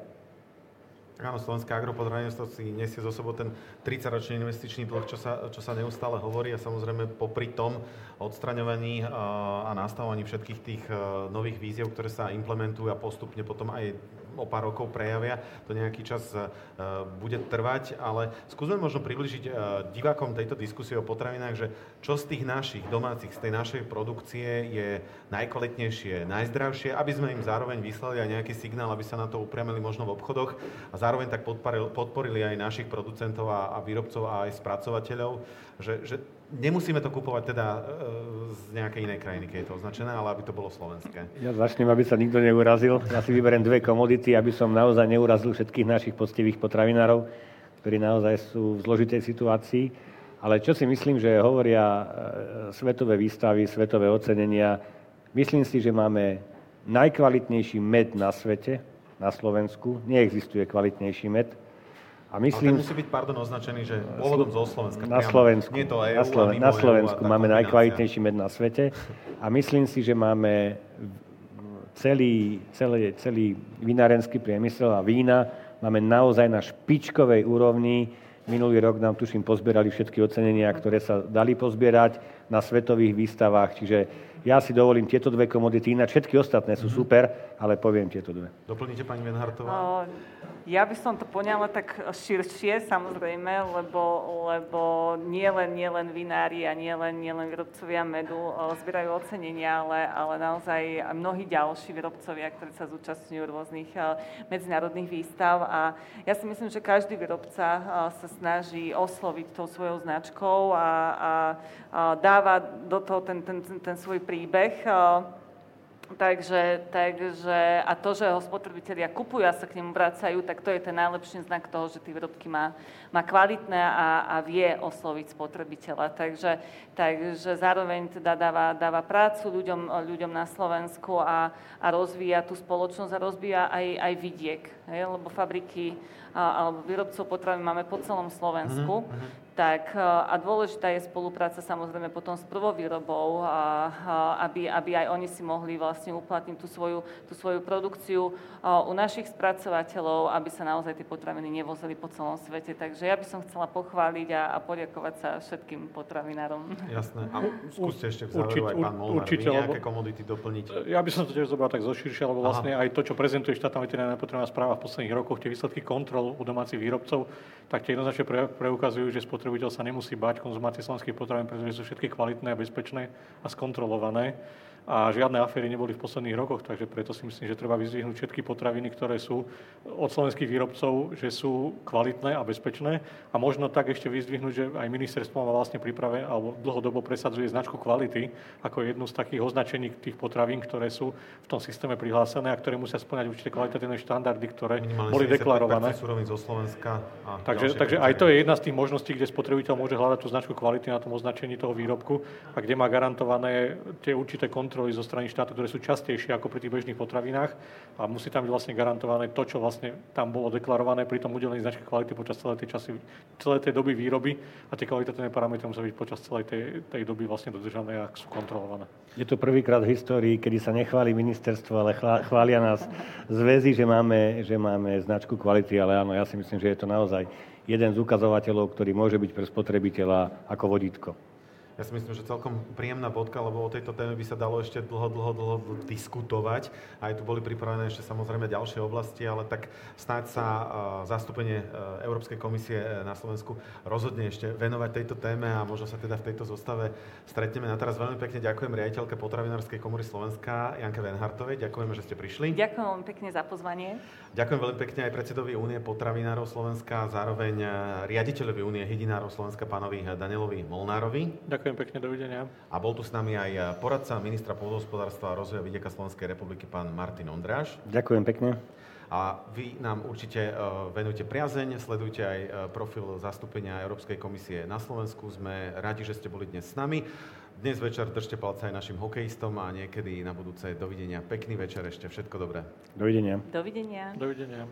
Áno, Slovenské agropotravinárstvo si nesie zo sebou ten 30-ročný investičný dlh, čo sa neustále hovorí, a samozrejme popri tom odstraňovaní a nastavovaní všetkých tých nových výziev, ktoré sa implementujú a postupne potom aj o pár rokov prejavia, to nejaký čas bude trvať, ale skúsme možno približiť divákom tejto diskusie o potravinách, že čo z tých našich domácich, z tej našej produkcie je najkvalitnejšie, najzdravšie, aby sme im zároveň vyslali aj nejaký signál, aby sa na to upriamili možno v obchodoch a zároveň tak podporili aj našich producentov a výrobcov a aj spracovateľov, že nemusíme to kupovať teda z nejakej inej krajiny, keď je to označené, ale aby to bolo slovenské. Ja začnem, aby sa nikto neurazil. Ja si vyberiem dve komodity, aby som naozaj neurazil všetkých našich poctivých potravinárov, ktorí naozaj sú v zložitej situácii. Ale čo si myslím, že hovoria svetové výstavy, svetové ocenenia, myslím si, že máme najkvalitnejší med na svete, na Slovensku. Neexistuje kvalitnejší med. A myslím, ale musí byť, označený, že pôvodom zo Slovenska. Na Slovensku, nie to EU, na Slovensku máme najkvalitnejší med na svete a myslím si, že máme celý vinárenský priemysel a vína máme naozaj na špičkovej úrovni. Minulý rok nám, tuším, pozbierali všetky ocenenia, ktoré sa dali pozbierať na svetových výstavách. Čiže ja si dovolím tieto dve komodity, ináč všetky ostatné sú super, ale poviem tieto dve. Doplníte, pani Venhartová? Ja by som to poňala tak širšie, samozrejme, lebo nie len vinári a nie len výrobcovia medu zbierajú ocenenia, ale naozaj mnohí ďalší výrobcovia, ktorí sa zúčastňujú rôznych medzinárodných výstav. A ja si myslím, že každý výrobca sa snaží osloviť tou svojou značkou a dáva do toho ten svoj príbeh. Takže a to, že ho spotrebitelia kupujú a sa k nemu vracajú, tak to je ten najlepší znak toho, že tie výrobky má kvalitné a vie osloviť spotrebiteľa. Takže zároveň teda dáva prácu ľuďom na Slovensku a rozvíja tú spoločnosť a rozvíja aj vidiek, hej? Lebo fabriky alebo výrobcov potravín máme po celom Slovensku. Mm-hmm. Tak a dôležitá je spolupráca samozrejme potom s prvovýrobou, aby aj oni si mohli vlastne uplatniť tú svoju produkciu u našich spracovateľov, aby sa naozaj tie potraviny nevozili po celom svete. Takže ja by som chcela pochváliť a poďakovať sa všetkým potravinárom. Jasné. A skúste ešte v záveru aj pán Molnár, určite, vy nejaké komodity doplniť. Ja by som to tiež zobral tak zoširšia, lebo vlastne aj to, čo prezentuje štátna veterinárna potravinová správa v posledných rokoch, tie výsledky kontrol u domácich výrobcov, tak tie jednoznačne preukazujú, že spotrebiteľ sa nemusí báť konzumácie slovenských potravín, pretože sú všetky kvalitné, bezpečné a skontrolované. A žiadne aféry neboli v posledných rokoch, takže preto si myslím, že treba vyzdvihnúť všetky potraviny, ktoré sú od slovenských výrobcov, že sú kvalitné a bezpečné. A možno tak ešte vyzdvihnúť, že aj ministerstvo má vlastne priprave alebo dlhodobo presadzuje značku kvality ako jednu z takých označení tých potravín, ktoré sú v tom systéme prihlásené a ktoré musia spĺňať určité kvalitatívne štandardy, ktoré minimálne boli deklarované. Súrovín zo Slovenska. Takže aj to je jedna z tých možností, kde spotrebiteľ môže hľadať tú značku kvality na tom označení toho výrobku a kde má garantované tie určité kontroly zo strany štátu, ktoré sú častejšie ako pri tých bežných potravinách a musí tam byť vlastne garantované to, čo vlastne tam bolo deklarované pri tom udelení značky kvality počas celej tej doby výroby a tie kvalitatívne parametre musia byť počas celej tej doby vlastne dodržané a sú kontrolované. Je to prvýkrát v histórii, kedy sa nechváli ministerstvo, ale chvália nás zväzy, že máme značku kvality, ale áno, ja si myslím, že je to naozaj jeden z ukazovateľov, ktorý môže byť pre spotrebiteľa ako vodítko. Ja si myslím, že celkom príjemná bodka, lebo o tejto téme by sa dalo ešte dlho diskutovať. Aj tu boli pripravené ešte samozrejme ďalšie oblasti, ale tak snáď sa zastúpenie Európskej komisie na Slovensku rozhodne ešte venovať tejto téme a možno sa teda v tejto zostave stretneme. Na teraz veľmi pekne ďakujem riaditeľke Potravinárskej komory Slovenska Janke Venhartovej. Ďakujeme, že ste prišli. Ďakujem veľmi pekne za pozvanie. Ďakujem veľmi pekne aj predsedovi Únie potravinárov Slovenska, zároveň riaditeľovi Únie hydinárov Slovenska pánovi Danielovi Molnárovi. Ďakujem pekne, dovidenia. A bol tu s nami aj poradca ministra pôdohospodárstva a rozvoja vidieka Slovenskej republiky, pán Martin Ondráš. Ďakujem pekne. A vy nám určite venujte priazeň, sledujte aj profil zastúpenia Európskej komisie na Slovensku. Sme radi, že ste boli dnes s nami. Dnes večer držte palce aj našim hokejistom a niekedy na budúce dovidenia. Pekný večer ešte, všetko dobré. Dovidenia. Dovidenia. Dovidenia.